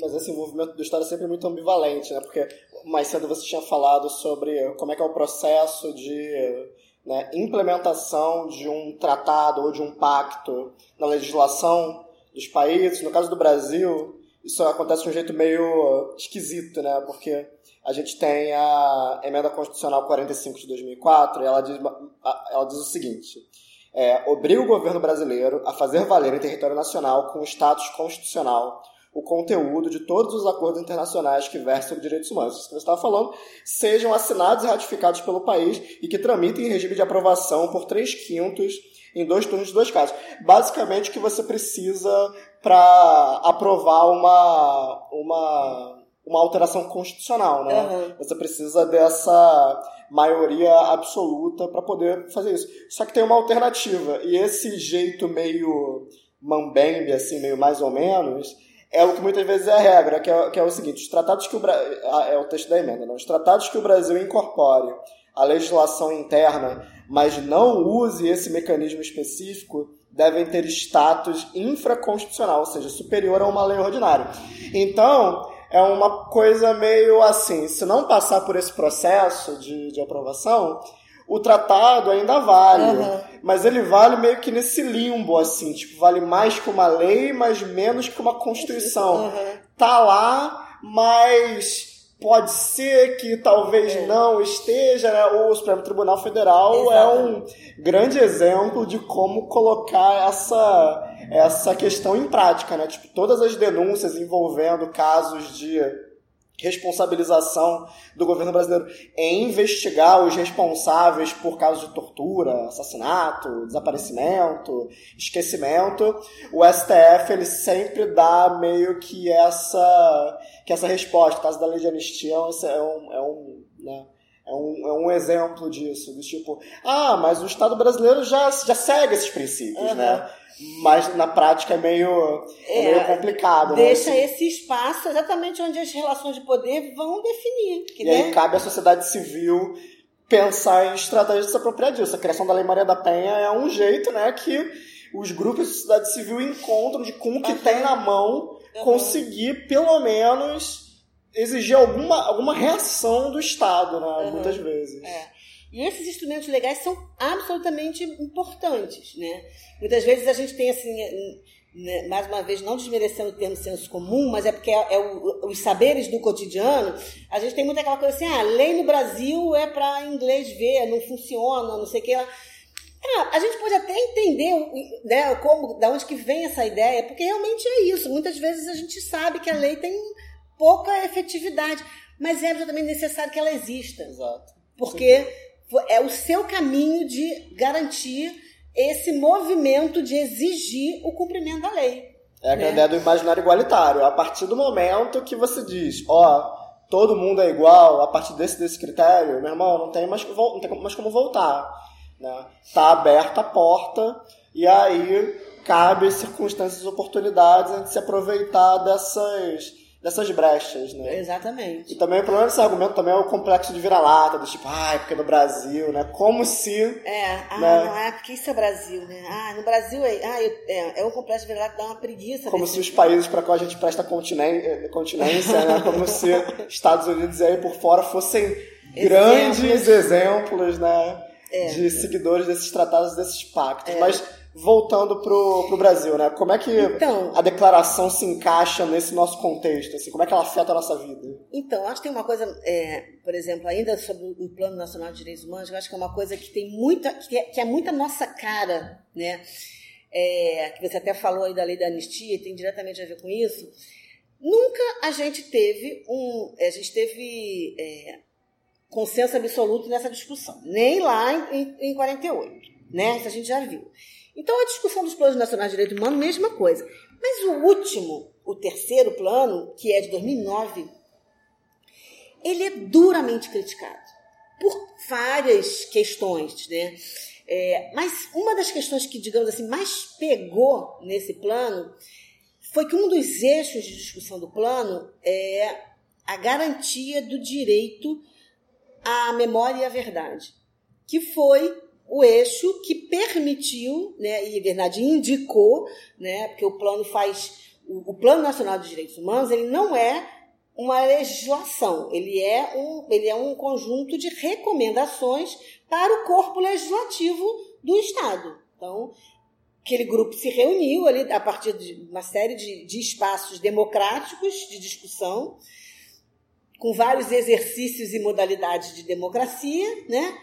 Mas esse envolvimento do Estado é sempre muito ambivalente, né? Porque mais cedo você tinha falado sobre como é que é o processo de, né, implementação de um tratado ou de um pacto na legislação dos países. No caso do Brasil, isso acontece de um jeito meio esquisito, né? Porque a gente tem a Emenda Constitucional quarenta e cinco de dois mil e quatro e ela diz, ela diz o seguinte: é, obriga o governo brasileiro a fazer valer em território nacional com status constitucional o conteúdo de todos os acordos internacionais que versam sobre direitos humanos, isso que você estava falando, sejam assinados e ratificados pelo país e que tramitem em regime de aprovação por três quintos em dois turnos de dois casos. Basicamente, o que você precisa para aprovar uma, uma, uma alteração constitucional, né? Uhum. Você precisa dessa maioria absoluta para poder fazer isso. Só que tem uma alternativa, e esse jeito meio mambembe, assim, meio mais ou menos, é o que muitas vezes é a regra, que é, que é o seguinte: os tratados que o Bra... é o texto da emenda, não? Os tratados que o Brasil incorpore a legislação interna, mas não use esse mecanismo específico, devem ter status infraconstitucional, ou seja, superior a uma lei ordinária. Então, é uma coisa meio assim, se não passar por esse processo de, de aprovação, o tratado ainda vale, uhum. mas ele vale meio que nesse limbo, assim, tipo, vale mais que uma lei, mas menos que uma Constituição. Uhum. Tá lá, mas pode ser que talvez é. não esteja, né? O Supremo Tribunal Federal Exato. é um grande exemplo de como colocar essa, essa questão em prática, né? Tipo, todas as denúncias envolvendo casos de responsabilização do governo brasileiro em investigar os responsáveis por casos de tortura, assassinato, desaparecimento, esquecimento, o S T F ele sempre dá meio que essa, que essa resposta. O caso da lei de anistia é um, é um, né, é um, é um exemplo disso, do tipo, ah, mas o Estado brasileiro já, já segue esses princípios, uhum. né? Mas na prática é meio, é, meio complicado. Deixa, né, esse espaço exatamente onde as relações de poder vão definir. Que, e né? aí cabe à sociedade civil pensar em estratégias de se apropriar disso. A criação da Lei Maria da Penha é um jeito, né, que os grupos da sociedade civil encontram de com o que uhum. tem na mão uhum. conseguir, pelo menos, exigir alguma, alguma reação do Estado, né, uhum. muitas vezes. É. E esses instrumentos legais são absolutamente importantes, né? Muitas vezes a gente tem, assim, né, mais uma vez, não desmerecendo o termo senso comum, mas é porque é, é o, os saberes do cotidiano, a gente tem muita aquela coisa assim, ah, a lei no Brasil é para inglês ver, não funciona, não sei o que lá. É, a gente pode até entender, né, como, da onde que vem essa ideia, porque realmente é isso. Muitas vezes a gente sabe que a lei tem pouca efetividade, mas é absolutamente necessário que ela exista. Exato. Porque é o seu caminho de garantir esse movimento de exigir o cumprimento da lei. É, né? A ideia do imaginário igualitário. A partir do momento que você diz, ó, oh, todo mundo é igual, a partir desse, desse critério, meu irmão, não tem mais, não tem mais como voltar. Né? Tá aberta a porta e aí cabe circunstâncias e oportunidades de se aproveitar dessas... dessas brechas, né? Exatamente. E também o problema desse argumento também é o complexo de vira-lata, do tipo, ah, é porque no Brasil, né? Como se... É, ah, né? não, é porque isso é Brasil, né? Ah, no Brasil é... Ah, é, é o complexo de vira-lata, dá uma preguiça. Como se tipo. Os países para qual a gente presta continência, continência né? Como se Estados Unidos e aí por fora fossem exemplos. Grandes exemplos, né? É. De seguidores desses tratados, desses pactos. É. Mas... voltando pro, pro Brasil, né? Como é que então, a declaração se encaixa nesse nosso contexto? Assim, como é que ela afeta a nossa vida? Então, acho que tem uma coisa, é, por exemplo, ainda sobre o Plano Nacional de Direitos Humanos, eu acho que é uma coisa que tem muita, que é, que é muita nossa cara, né? É, que você até falou aí da lei da anistia, tem diretamente a ver com isso. Nunca a gente teve um, a gente teve é, consenso absoluto nessa discussão, nem lá em, em quarenta e oito, né? Isso a gente já viu. Então, a discussão dos planos nacionais de direito humano, mesma coisa. Mas o último, o terceiro plano, que é de dois mil e nove, ele é duramente criticado por várias questões, né? É, mas uma das questões que, digamos assim, mais pegou nesse plano foi que um dos eixos de discussão do plano é a garantia do direito à memória e à verdade, que foi o eixo que permitiu, né, e, na verdade, indicou, né, porque o plano faz... O Plano Nacional de Direitos Humanos, ele não é uma legislação, ele é um, ele é um conjunto de recomendações para o corpo legislativo do Estado. Então, aquele grupo se reuniu ali a partir de uma série de, de espaços democráticos de discussão, com vários exercícios e modalidades de democracia, né?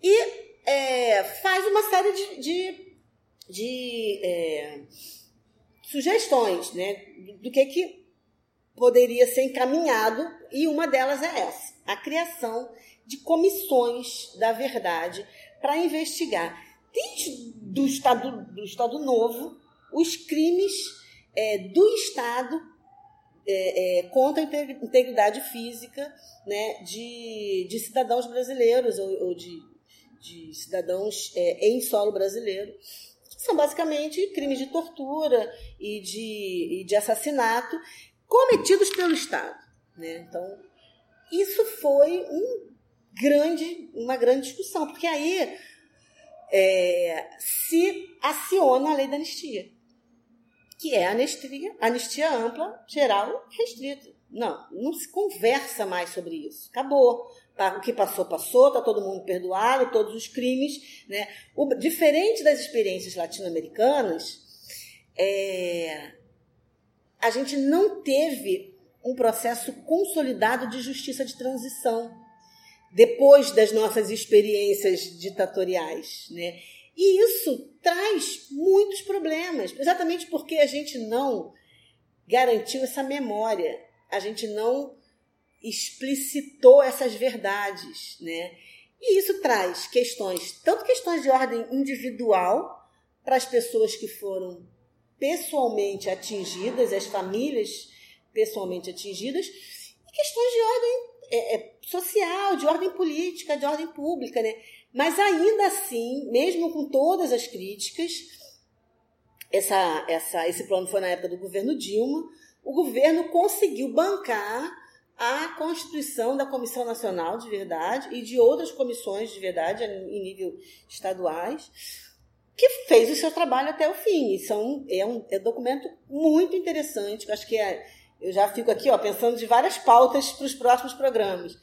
E é, faz uma série de, de, de é, sugestões, né, do que, que poderia ser encaminhado, e uma delas é essa, a criação de comissões da verdade para investigar, desde do Estado, do Estado Novo, os crimes é, do Estado é, é, contra a integridade física, né, de, de cidadãos brasileiros ou, ou de, de cidadãos é, em solo brasileiro. São basicamente crimes de tortura e de, e de assassinato cometidos pelo Estado, né? Então, isso foi um grande, uma grande discussão, porque aí é, se aciona a lei da anistia, que é anistia, anistia ampla, geral e restrita. Não, não se conversa mais sobre isso. Acabou. O que passou, passou, está todo mundo perdoado, todos os crimes, né? O, diferente das experiências latino-americanas, é, a gente não teve um processo consolidado de justiça de transição depois das nossas experiências ditatoriais, né? E isso traz muitos problemas, exatamente porque a gente não garantiu essa memória, a gente não explicitou essas verdades, né? E isso traz questões, tanto questões de ordem individual para as pessoas que foram pessoalmente atingidas, as famílias pessoalmente atingidas, e questões de ordem é, social, de ordem política, de ordem pública, né? Mas ainda assim, mesmo com todas as críticas, essa, essa, esse plano foi na época do governo Dilma, o governo conseguiu bancar a constituição da Comissão Nacional de Verdade e de outras comissões de verdade em nível estaduais, que fez o seu trabalho até o fim. Isso é um, é um, é um documento muito interessante, que acho que é, eu já fico aqui, ó, pensando de várias pautas para os próximos programas,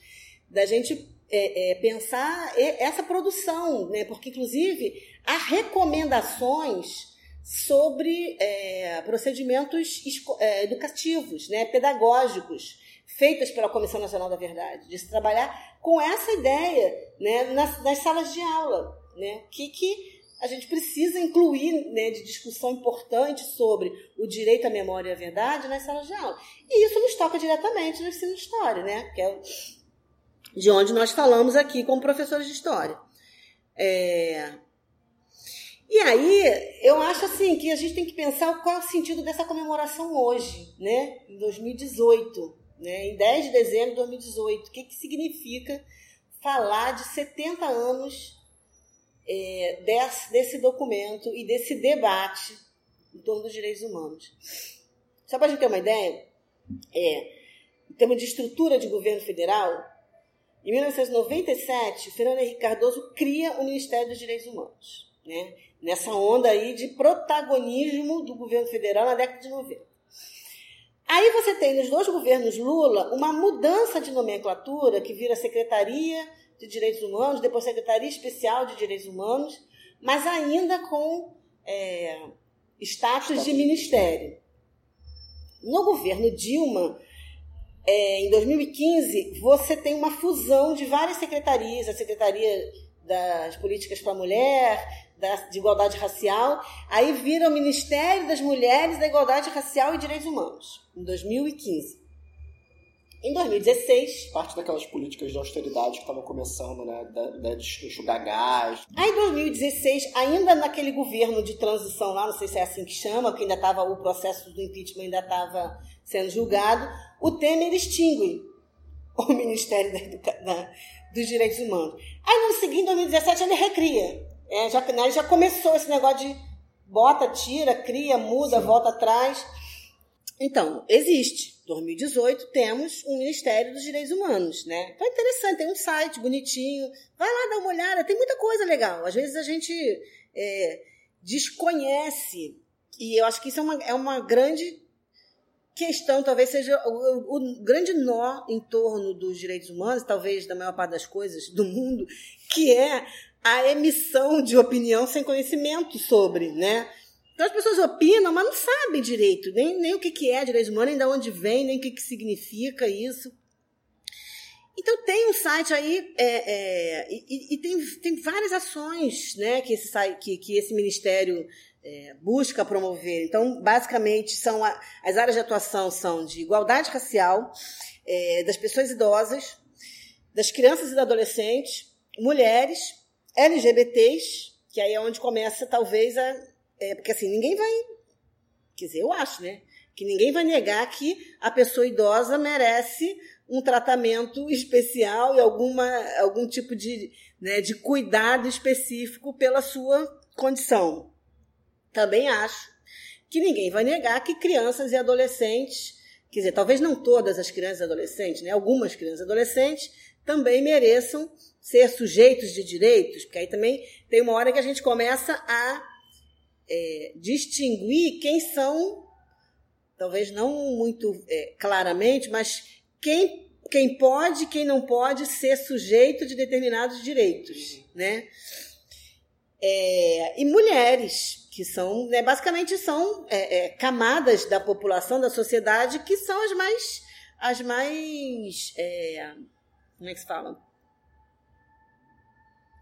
da gente é, é, pensar essa produção, né? Porque, inclusive, há recomendações sobre é, procedimentos educativos, né? Pedagógicos, feitas pela Comissão Nacional da Verdade, de se trabalhar com essa ideia, né, nas, nas salas de aula, né, que, que a gente precisa incluir, né, de discussão importante sobre o direito à memória e à verdade nas salas de aula. E isso nos toca diretamente no ensino de história, né, que é de onde nós falamos aqui como professores de história. É... E aí, eu acho assim, que a gente tem que pensar qual é o sentido dessa comemoração hoje, né, em dois mil e dezoito. Né, em dez de dezembro de dois mil e dezoito, o que, que significa falar de setenta anos é, desse, desse documento e desse debate em torno dos direitos humanos. Só para a gente ter uma ideia, é, em termos de estrutura de governo federal, em mil novecentos e noventa e sete, Fernando Henrique Cardoso cria o Ministério dos Direitos Humanos, né, nessa onda aí de protagonismo do governo federal na década de noventa. Aí você tem nos dois governos Lula uma mudança de nomenclatura que vira Secretaria de Direitos Humanos, depois Secretaria Especial de Direitos Humanos, mas ainda com é, status de ministério. No governo Dilma, é, em dois mil e quinze, você tem uma fusão de várias secretarias, a Secretaria das Políticas para a Mulher, Da, de Igualdade Racial, aí vira o Ministério das Mulheres, da Igualdade Racial e Direitos Humanos, em dois mil e quinze. Em dois mil e dezesseis... Parte daquelas políticas de austeridade que estavam começando, né, da, da, de enxugar gás. Aí em dois mil e dezesseis, ainda naquele governo de transição lá, não sei se é assim que chama, que ainda estava, o processo do impeachment ainda estava sendo julgado, o Temer extingue o Ministério da Educa... da, dos Direitos Humanos. Aí no seguinte, em dois mil e dezessete, ele recria. É, já, né, já começou esse negócio de bota, tira, cria, muda, Sim. volta atrás. Então, existe. Em dois mil e dezoito, temos um Ministério dos Direitos Humanos, né? Então é interessante, tem um site bonitinho, vai lá dar uma olhada, tem muita coisa legal. Às vezes a gente é, desconhece, e eu acho que isso é uma, é uma grande questão, talvez seja o, o grande nó em torno dos direitos humanos, talvez da maior parte das coisas do mundo, que é a emissão de opinião sem conhecimento sobre, né? Então, as pessoas opinam, mas não sabem direito, nem, nem o que, que é direito humano, nem de onde vem, nem o que, que significa isso. Então, tem um site aí, é, é, e, e tem, tem várias ações, né, que, esse site, que, que esse Ministério é, busca promover. Então, basicamente, são a, as áreas de atuação são de igualdade racial, é, das pessoas idosas, das crianças e adolescentes, mulheres, L G B T s, que aí é onde começa, talvez, a... É, porque assim, ninguém vai... Quer dizer, eu acho, né? Que ninguém vai negar que a pessoa idosa merece um tratamento especial e alguma, algum tipo de, né, de cuidado específico pela sua condição. Também acho que ninguém vai negar que crianças e adolescentes... Quer dizer, talvez não todas as crianças e adolescentes, né? Algumas crianças e adolescentes também mereçam ser sujeitos de direitos, porque aí também tem uma hora que a gente começa a... É, distinguir quem são, talvez não muito é, claramente, mas quem, quem pode e quem não pode ser sujeito de determinados direitos, né? É, e mulheres, que são, né, basicamente são é, é, camadas da população, da sociedade, que são as mais, as mais é, como é que se fala?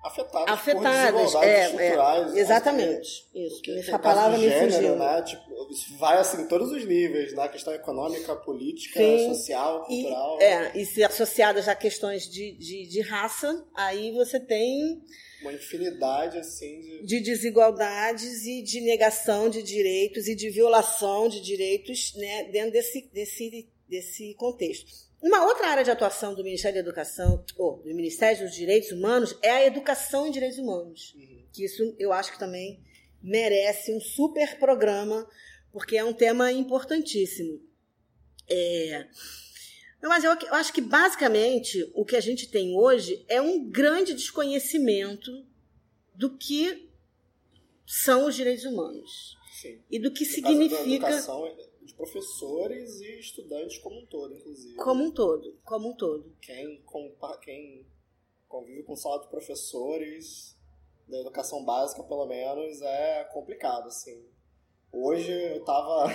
Afetadas, afetadas por desigualdades é, estruturais. É, exatamente. Assim, isso. Essa palavra me fugiu. Né? Tipo, isso vai assim, em todos os níveis, na né? Questão econômica, política, sim, social, e, cultural. É, e se associadas a questões de, de, de raça, aí você tem... Uma infinidade, assim... De... de desigualdades e de negação de direitos e de violação de direitos, né? Dentro desse, desse, desse contexto. Uma outra área de atuação do Ministério da Educação, ou do Ministério dos Direitos Humanos, é a educação em direitos humanos. Uhum. Que isso eu acho que também merece um super programa, porque é um tema importantíssimo. É... Mas eu, eu acho que, basicamente, o que a gente tem hoje é um grande desconhecimento do que são os direitos humanos. Sim. E do que no significa... de professores e estudantes como um todo, inclusive. Como um todo, como um todo. Quem, compa- quem convive com sala de professores, da educação básica, pelo menos, é complicado, assim. Hoje eu tava,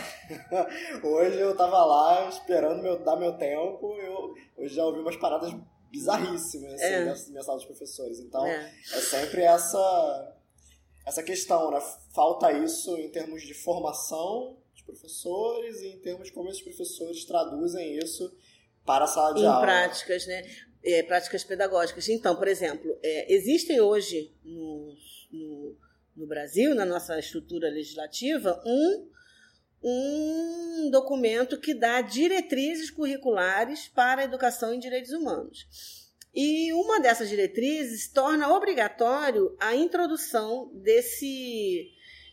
hoje eu tava lá esperando meu, dar meu tempo, eu, eu já ouvi umas paradas bizarríssimas, assim, é. da minha sala de professores. Então, é, é sempre essa, essa questão, né? Falta isso em termos de formação... professores e em termos de como esses professores traduzem isso para a sala de em aula. Em práticas, né? É, práticas pedagógicas. Então, por exemplo, é, existem hoje no, no, no Brasil, na nossa estrutura legislativa, um, um documento que dá diretrizes curriculares para a educação em direitos humanos. E uma dessas diretrizes torna obrigatório a introdução desse,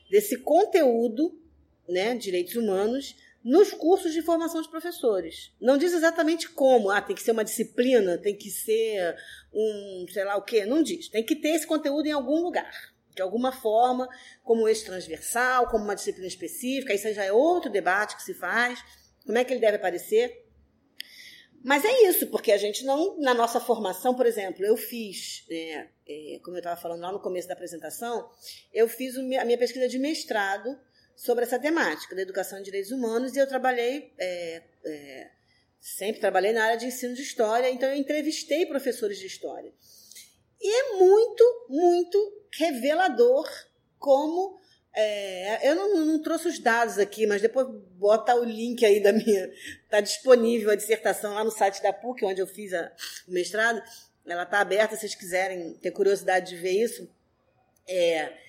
desse conteúdo, né, direitos humanos, nos cursos de formação de professores. Não diz exatamente como, ah, tem que ser uma disciplina, tem que ser um, sei lá o quê, não diz. Tem que ter esse conteúdo em algum lugar, de alguma forma, como eixo transversal, como uma disciplina específica, isso aí já é outro debate que se faz, como é que ele deve aparecer. Mas é isso, porque a gente não, na nossa formação, por exemplo, eu fiz, é, é, como eu estava falando lá no começo da apresentação, eu fiz a minha pesquisa de mestrado sobre essa temática da educação em direitos humanos, e eu trabalhei, é, é, sempre trabalhei na área de ensino de história, então eu entrevistei professores de história. E é muito, muito revelador como... É, eu não, não trouxe os dados aqui, mas depois bota o link aí da minha... Está disponível a dissertação lá no site da P U C, onde eu fiz a, o mestrado. Ela está aberta, se vocês quiserem ter curiosidade de ver isso. É...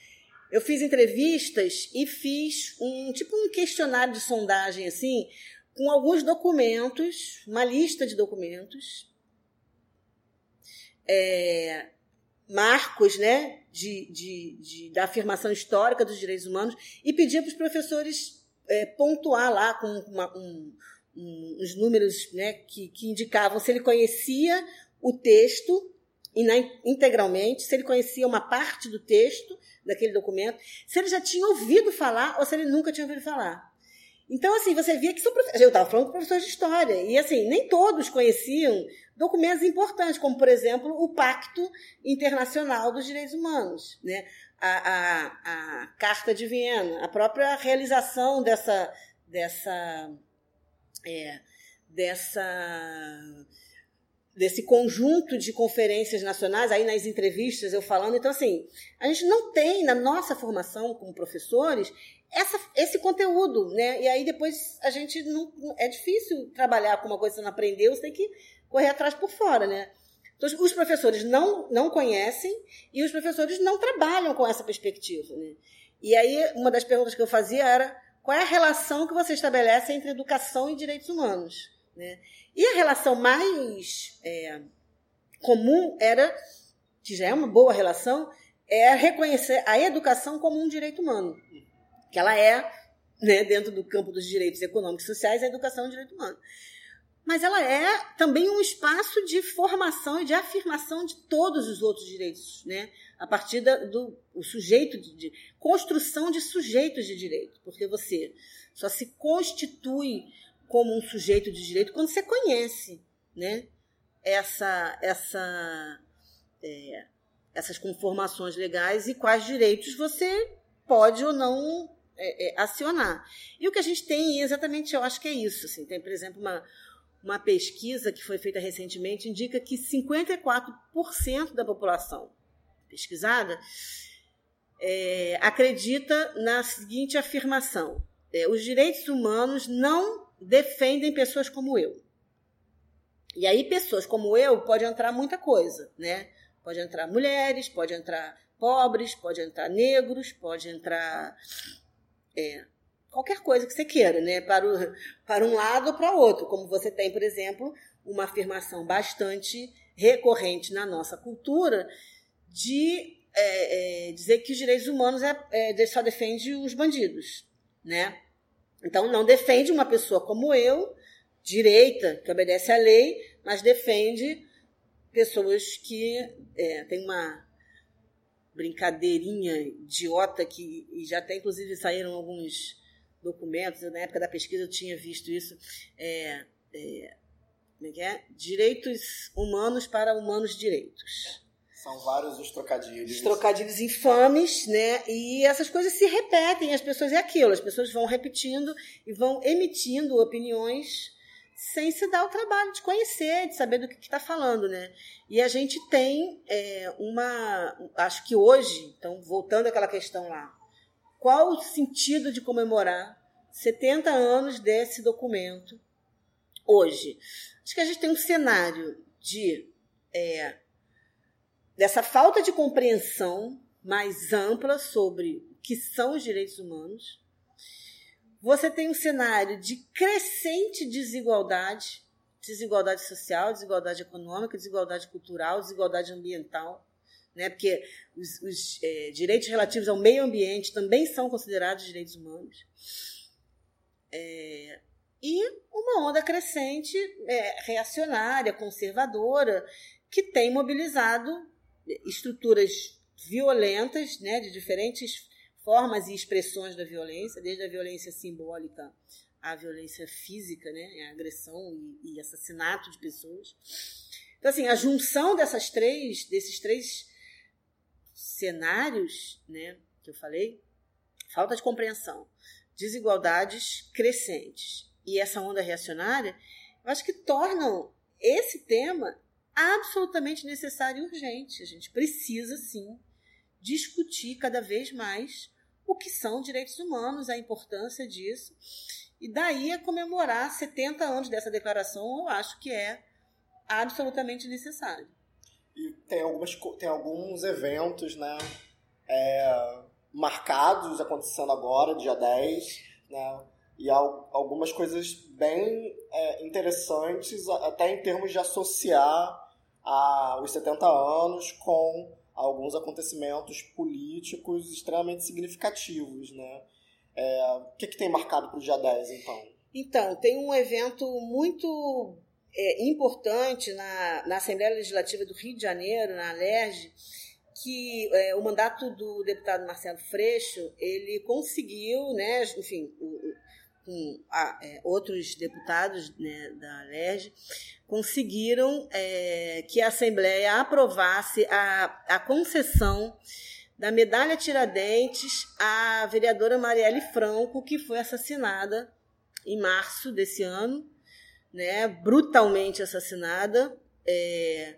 Eu fiz entrevistas e fiz um tipo um questionário de sondagem assim, com alguns documentos, uma lista de documentos, é, marcos, né, de, de, de, da afirmação histórica dos direitos humanos, e pedia para os professores é, pontuar lá com uma, um, um, uns números, né, que, que indicavam se ele conhecia o texto integralmente, se ele conhecia uma parte do texto, daquele documento, se ele já tinha ouvido falar ou se ele nunca tinha ouvido falar. Então, assim, você via que são professores... Eu estava falando com professores de história, e, assim, nem todos conheciam documentos importantes, como, por exemplo, o Pacto Internacional dos Direitos Humanos, né? a, a, a Carta de Viena, a própria realização dessa... dessa, é, dessa desse conjunto de conferências nacionais, aí nas entrevistas eu falando. Então, assim, a gente não tem na nossa formação como professores essa, esse conteúdo, né? E aí depois a gente não... É difícil trabalhar com uma coisa que você não aprendeu, você tem que correr atrás por fora, né? Então, os professores não, não conhecem e os professores não trabalham com essa perspectiva, né? E aí, uma das perguntas que eu fazia era qual é a relação que você estabelece entre educação e direitos humanos, né? E a relação mais é, comum era, que já é uma boa relação, é reconhecer a educação como um direito humano, que ela é, né, dentro do campo dos direitos econômicos e sociais, a educação é um direito humano. Mas ela é também um espaço de formação e de afirmação de todos os outros direitos, né? A partir do o sujeito, de, de construção de sujeitos de direito, porque você só se constitui como um sujeito de direito quando você conhece, né, essa, essa, é, essas conformações legais e quais direitos você pode ou não é, é, acionar. E o que a gente tem exatamente, eu acho que é isso. Assim, tem, por exemplo, uma, uma pesquisa que foi feita recentemente indica que cinquenta e quatro por cento da população pesquisada é, acredita na seguinte afirmação: é, os direitos humanos não defendem pessoas como eu. E aí, pessoas como eu, pode entrar muita coisa, né? Pode entrar mulheres, pode entrar pobres, pode entrar negros, pode entrar é, qualquer coisa que você queira, né? Para, o, para um lado ou para o outro. Como você tem, por exemplo, uma afirmação bastante recorrente na nossa cultura de é, é, dizer que os direitos humanos é, é, só defende os bandidos, né? Então, não defende uma pessoa como eu, direita, que obedece à lei, mas defende pessoas que... É, tem uma brincadeirinha idiota que e já até, inclusive, saíram alguns documentos. Na época da pesquisa eu tinha visto isso. É, é, como é que é? Direitos humanos para humanos direitos. São vários os trocadilhos. Os trocadilhos infames, né? E essas coisas se repetem, as pessoas é aquilo, as pessoas vão repetindo e vão emitindo opiniões sem se dar o trabalho de conhecer, de saber do que está falando, né? E a gente tem é, uma... Acho que hoje, então, voltando àquela questão lá, qual o sentido de comemorar setenta anos desse documento hoje? Acho que a gente tem um cenário de... É, dessa falta de compreensão mais ampla sobre o que são os direitos humanos. Você tem um cenário de crescente desigualdade, desigualdade social, desigualdade econômica, desigualdade cultural, desigualdade ambiental, né? Porque os, os é, direitos relativos ao meio ambiente também são considerados direitos humanos. É, e uma onda crescente é, reacionária, conservadora, que tem mobilizado estruturas violentas, né, de diferentes formas e expressões da violência, desde a violência simbólica à violência física, né, a agressão e, e assassinato de pessoas. Então, assim, a junção dessas três, desses três cenários, né, que eu falei, falta de compreensão, desigualdades crescentes e essa onda reacionária, eu acho que tornam esse tema absolutamente necessário e urgente. A gente precisa, sim, discutir cada vez mais o que são direitos humanos, a importância disso, e daí a comemorar setenta anos dessa declaração, eu acho que é absolutamente necessário. E tem, algumas, tem alguns eventos, né, é, marcados, acontecendo agora, dia dez, né, e algumas coisas bem é, interessantes, até em termos de associar a, os setenta anos com alguns acontecimentos políticos extremamente significativos, né? É, o que, que tem marcado para o dia dez, então? Então, tem um evento muito é, importante na, na Assembleia Legislativa do Rio de Janeiro, na ALERJ, que é, o mandato do deputado Marcelo Freixo, ele conseguiu, né, enfim, com é, outros deputados, né, da ALERJ, conseguiram é, que a Assembleia aprovasse a, a concessão da Medalha Tiradentes à vereadora Marielle Franco, que foi assassinada em março desse ano, né, brutalmente assassinada, é,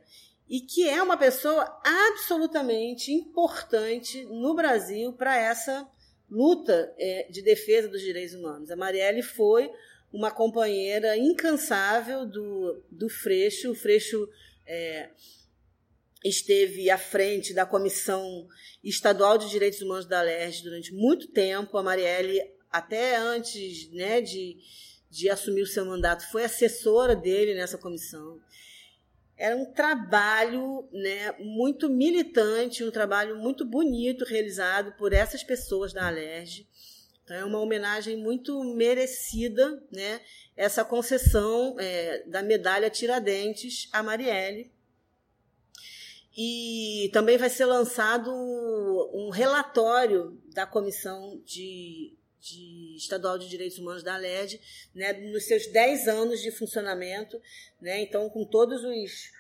e que é uma pessoa absolutamente importante no Brasil para essa luta é, de defesa dos direitos humanos. A Marielle foi uma companheira incansável do, do Freixo. O Freixo... É, esteve à frente da Comissão Estadual de Direitos Humanos da ALERJ durante muito tempo. A Marielle, até antes, né, de, de assumir o seu mandato, foi assessora dele nessa comissão. Era um trabalho, né, muito militante, um trabalho muito bonito realizado por essas pessoas da ALERJ. Então, é uma homenagem muito merecida, né, essa concessão é, da Medalha Tiradentes à Marielle. E também vai ser lançado um relatório da Comissão de, de Estadual de Direitos Humanos da ALERJ, né, nos seus dez anos de funcionamento, né, então com todos os,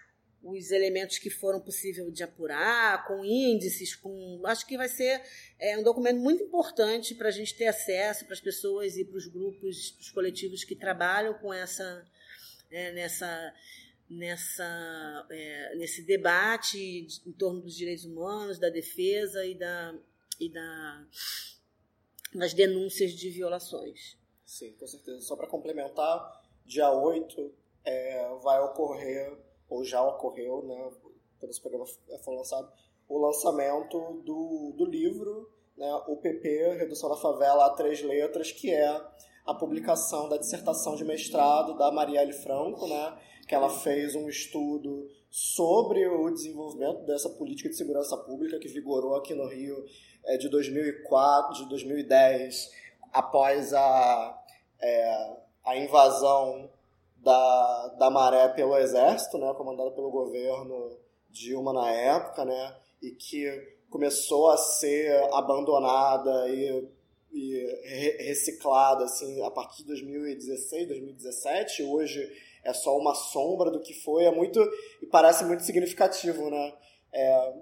os elementos que foram possível de apurar, com índices, com, acho que vai ser é, um documento muito importante para a gente ter acesso, para as pessoas e para os grupos, os coletivos que trabalham com essa... É, nessa, Nessa, é, nesse debate em torno dos direitos humanos, da defesa e, da, e da, das denúncias de violações. Sim, com certeza. Só para complementar, dia oito é, vai ocorrer, ou já ocorreu, né, quando esse programa foi lançado, o lançamento do, do livro, né, o P P, Redução da Favela a Três Letras, que é a publicação da dissertação de mestrado da Marielle Franco, né, que ela fez um estudo sobre o desenvolvimento dessa política de segurança pública que vigorou aqui no Rio de dois mil e quatro, de dois mil e dez, após a, é, a invasão da, da Maré pelo Exército, né, comandada pelo governo Dilma na época, né, e que começou a ser abandonada e, e reciclada assim, a partir de dois mil e dezesseis, dois mil e dezessete, hoje... É só uma sombra do que foi, é muito, e parece muito significativo, né? É,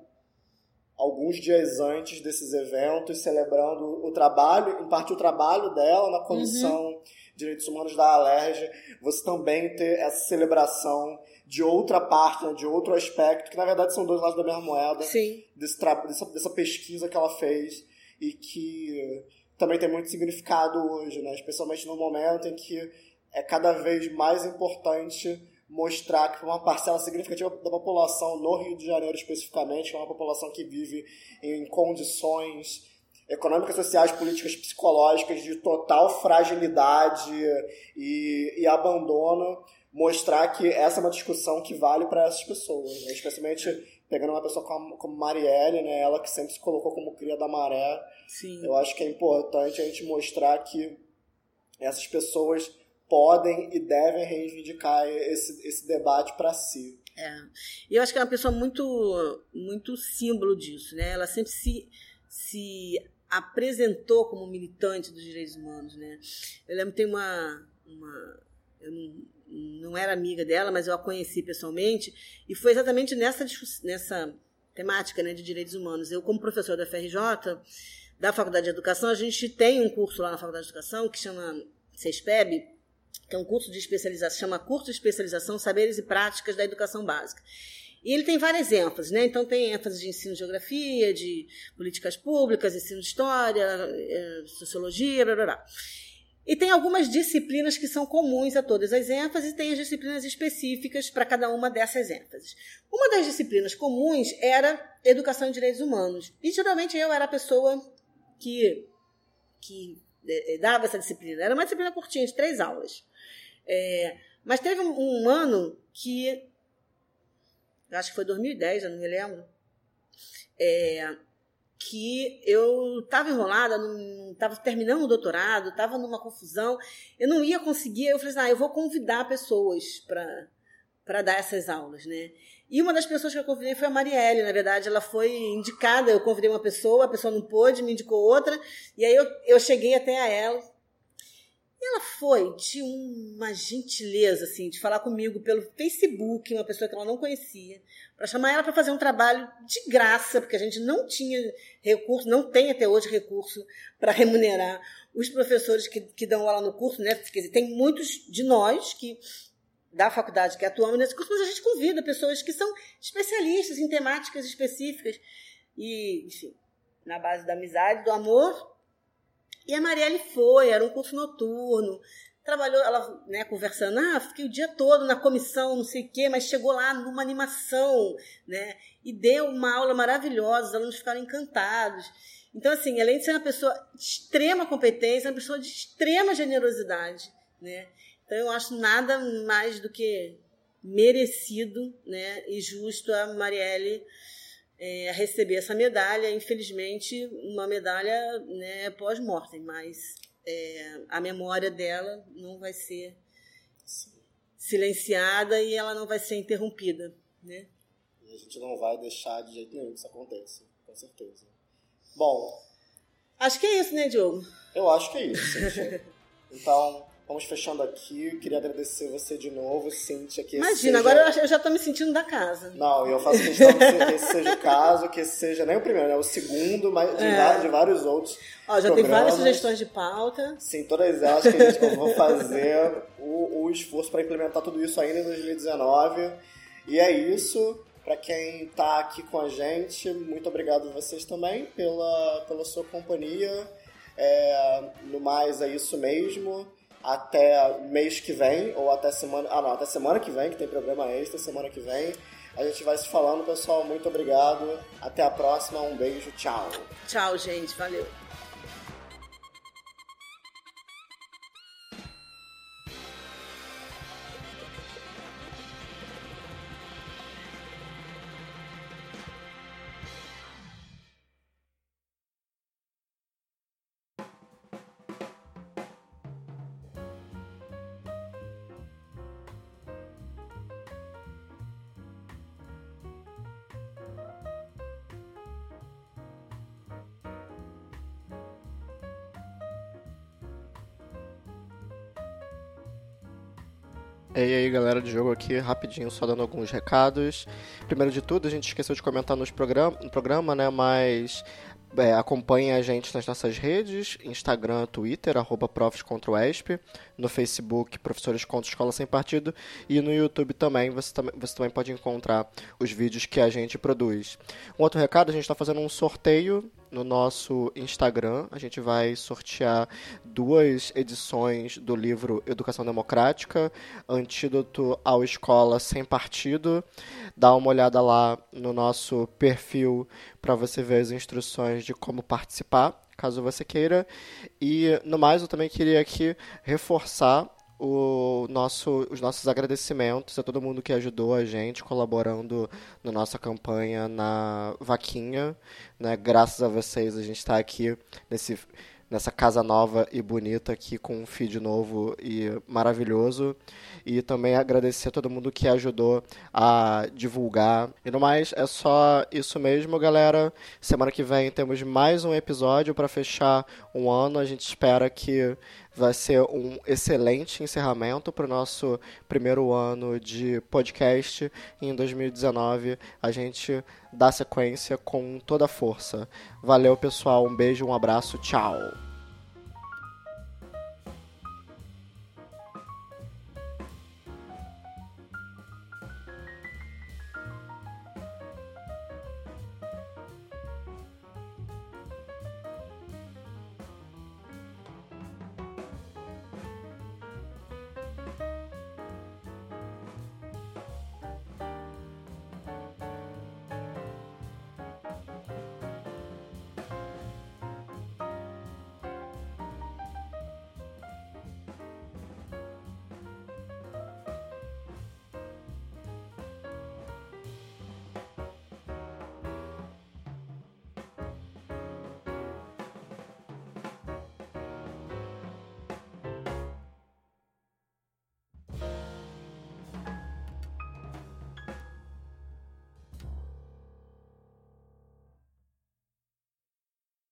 alguns dias antes desses eventos, celebrando o trabalho, em parte o trabalho dela na Comissão uhum. de Direitos Humanos da ALERJ, você também ter essa celebração de outra parte, né, de outro aspecto, que na verdade são dois lados da mesma moeda, desse tra- dessa, dessa pesquisa que ela fez e que também tem muito significado hoje, né? Especialmente no momento em que é cada vez mais importante mostrar que uma parcela significativa da população, no Rio de Janeiro especificamente, que é uma população que vive em condições econômicas, sociais, políticas, psicológicas, de total fragilidade e, e abandono, mostrar que essa é uma discussão que vale para essas pessoas, né? Especialmente pegando uma pessoa como, como Marielle, né? Ela que sempre se colocou como cria da maré. Sim. Eu acho que é importante a gente mostrar que essas pessoas podem e devem reivindicar esse, esse debate para si. É. Eu acho que é uma pessoa muito, muito símbolo disso, né? Ela sempre se, se apresentou como militante dos direitos humanos, né? Eu lembro que tem uma... uma eu não, não era amiga dela, mas eu a conheci pessoalmente, e foi exatamente nessa, nessa temática, né, de direitos humanos. Eu, como professora da U F R J, da Faculdade de Educação, a gente tem um curso lá na Faculdade de Educação que chama CESPEB, que é um curso de especialização, chama Curso de Especialização Saberes e Práticas da Educação Básica. E ele tem várias ênfases, né? Então, tem ênfase de ensino de geografia, de políticas públicas, ensino de história, sociologia, blá, blá, blá. E tem algumas disciplinas que são comuns a todas as ênfases e tem as disciplinas específicas para cada uma dessas ênfases. Uma das disciplinas comuns era Educação e Direitos Humanos. E, geralmente, eu era a pessoa que... que dava essa disciplina. Era uma disciplina curtinha, de três aulas. É, mas teve um, um ano que... Acho que foi dois mil e dez, eu não me lembro. É, que eu estava enrolada, estava terminando o doutorado, estava numa confusão, eu não ia conseguir. Eu falei assim, ah, eu vou convidar pessoas para para dar essas aulas, né? E uma das pessoas que eu convidei foi a Marielle, na verdade, ela foi indicada, eu convidei uma pessoa, a pessoa não pôde, me indicou outra, e aí eu, eu cheguei até a ela, e ela foi de uma gentileza, assim, de falar comigo pelo Facebook, uma pessoa que ela não conhecia, para chamar ela para fazer um trabalho de graça, porque a gente não tinha recurso, não tem até hoje recurso para remunerar os professores que, que dão aula no curso, né? Quer dizer, tem muitos de nós que... da faculdade que atuamos nesse curso, mas a gente convida pessoas que são especialistas em temáticas específicas e, enfim, na base da amizade, do amor. E a Marielle foi, era um curso noturno, trabalhou, ela, né, conversando, ah, fiquei o dia todo na comissão, não sei o quê, mas chegou lá numa animação, né, e deu uma aula maravilhosa, os alunos ficaram encantados. Então, assim, além de ser uma pessoa de extrema competência, uma pessoa de extrema generosidade, né, então, eu acho nada mais do que merecido, né, e justo a Marielle é, receber essa medalha. Infelizmente, uma medalha, né, pós-mortem, mas é, a memória dela não vai ser silenciada e ela não vai ser interrompida. Né? E a gente não vai deixar de jeito nenhum que isso aconteça, com certeza. Bom... Acho que é isso, né, Diogo? Eu acho que é isso, gente. Então... Vamos fechando aqui. Eu queria agradecer você de novo, Cintia. Que Imagina, seja... agora eu já estou me sentindo da casa. Não, eu faço questão que esse seja o caso, que esse seja nem o primeiro, né? O segundo, mas de, é. vários, de vários outros. Ó, já programas. Tem várias sugestões de pauta. Sim, todas elas que a gente vai fazer o, o esforço para implementar tudo isso ainda em dois mil e dezenove. E é isso. Para quem está aqui com a gente, muito obrigado a vocês também pela, pela sua companhia. É, no mais, é isso mesmo. Até mês que vem, ou até semana... Ah, não, até semana que vem, que tem programa extra, semana que vem. A gente vai se falando, pessoal. Muito obrigado. Até a próxima. Um beijo. Tchau. Tchau, gente. Valeu. E aí, galera de jogo aqui, rapidinho, só dando alguns recados. Primeiro de tudo, a gente esqueceu de comentar nos programa, no programa, né, mas é, acompanhem a gente nas nossas redes, Instagram, Twitter, arroba profs contra o E S P, no Facebook, professores contra Escola Sem Partido, e no YouTube também, você, tam- você também pode encontrar os vídeos que a gente produz. Um outro recado, a gente está fazendo um sorteio no nosso Instagram, a gente vai sortear duas edições do livro Educação Democrática, Antídoto ao Escola Sem Partido. Dá uma olhada lá no nosso perfil para você ver as instruções de como participar, caso você queira. E, no mais, eu também queria aqui reforçar O nosso, os nossos agradecimentos a todo mundo que ajudou a gente colaborando na nossa campanha na vaquinha, né? Graças a vocês a gente está aqui nesse, nessa casa nova e bonita aqui com um feed novo e maravilhoso, e também agradecer a todo mundo que ajudou a divulgar. E no mais, é só isso mesmo, galera. Semana que vem temos mais um episódio para fechar um ano. A gente espera que vai ser um excelente encerramento para o nosso primeiro ano de podcast. E em dois mil e dezenove a gente dá sequência com toda a força. Valeu, pessoal. Um beijo, um abraço. Tchau.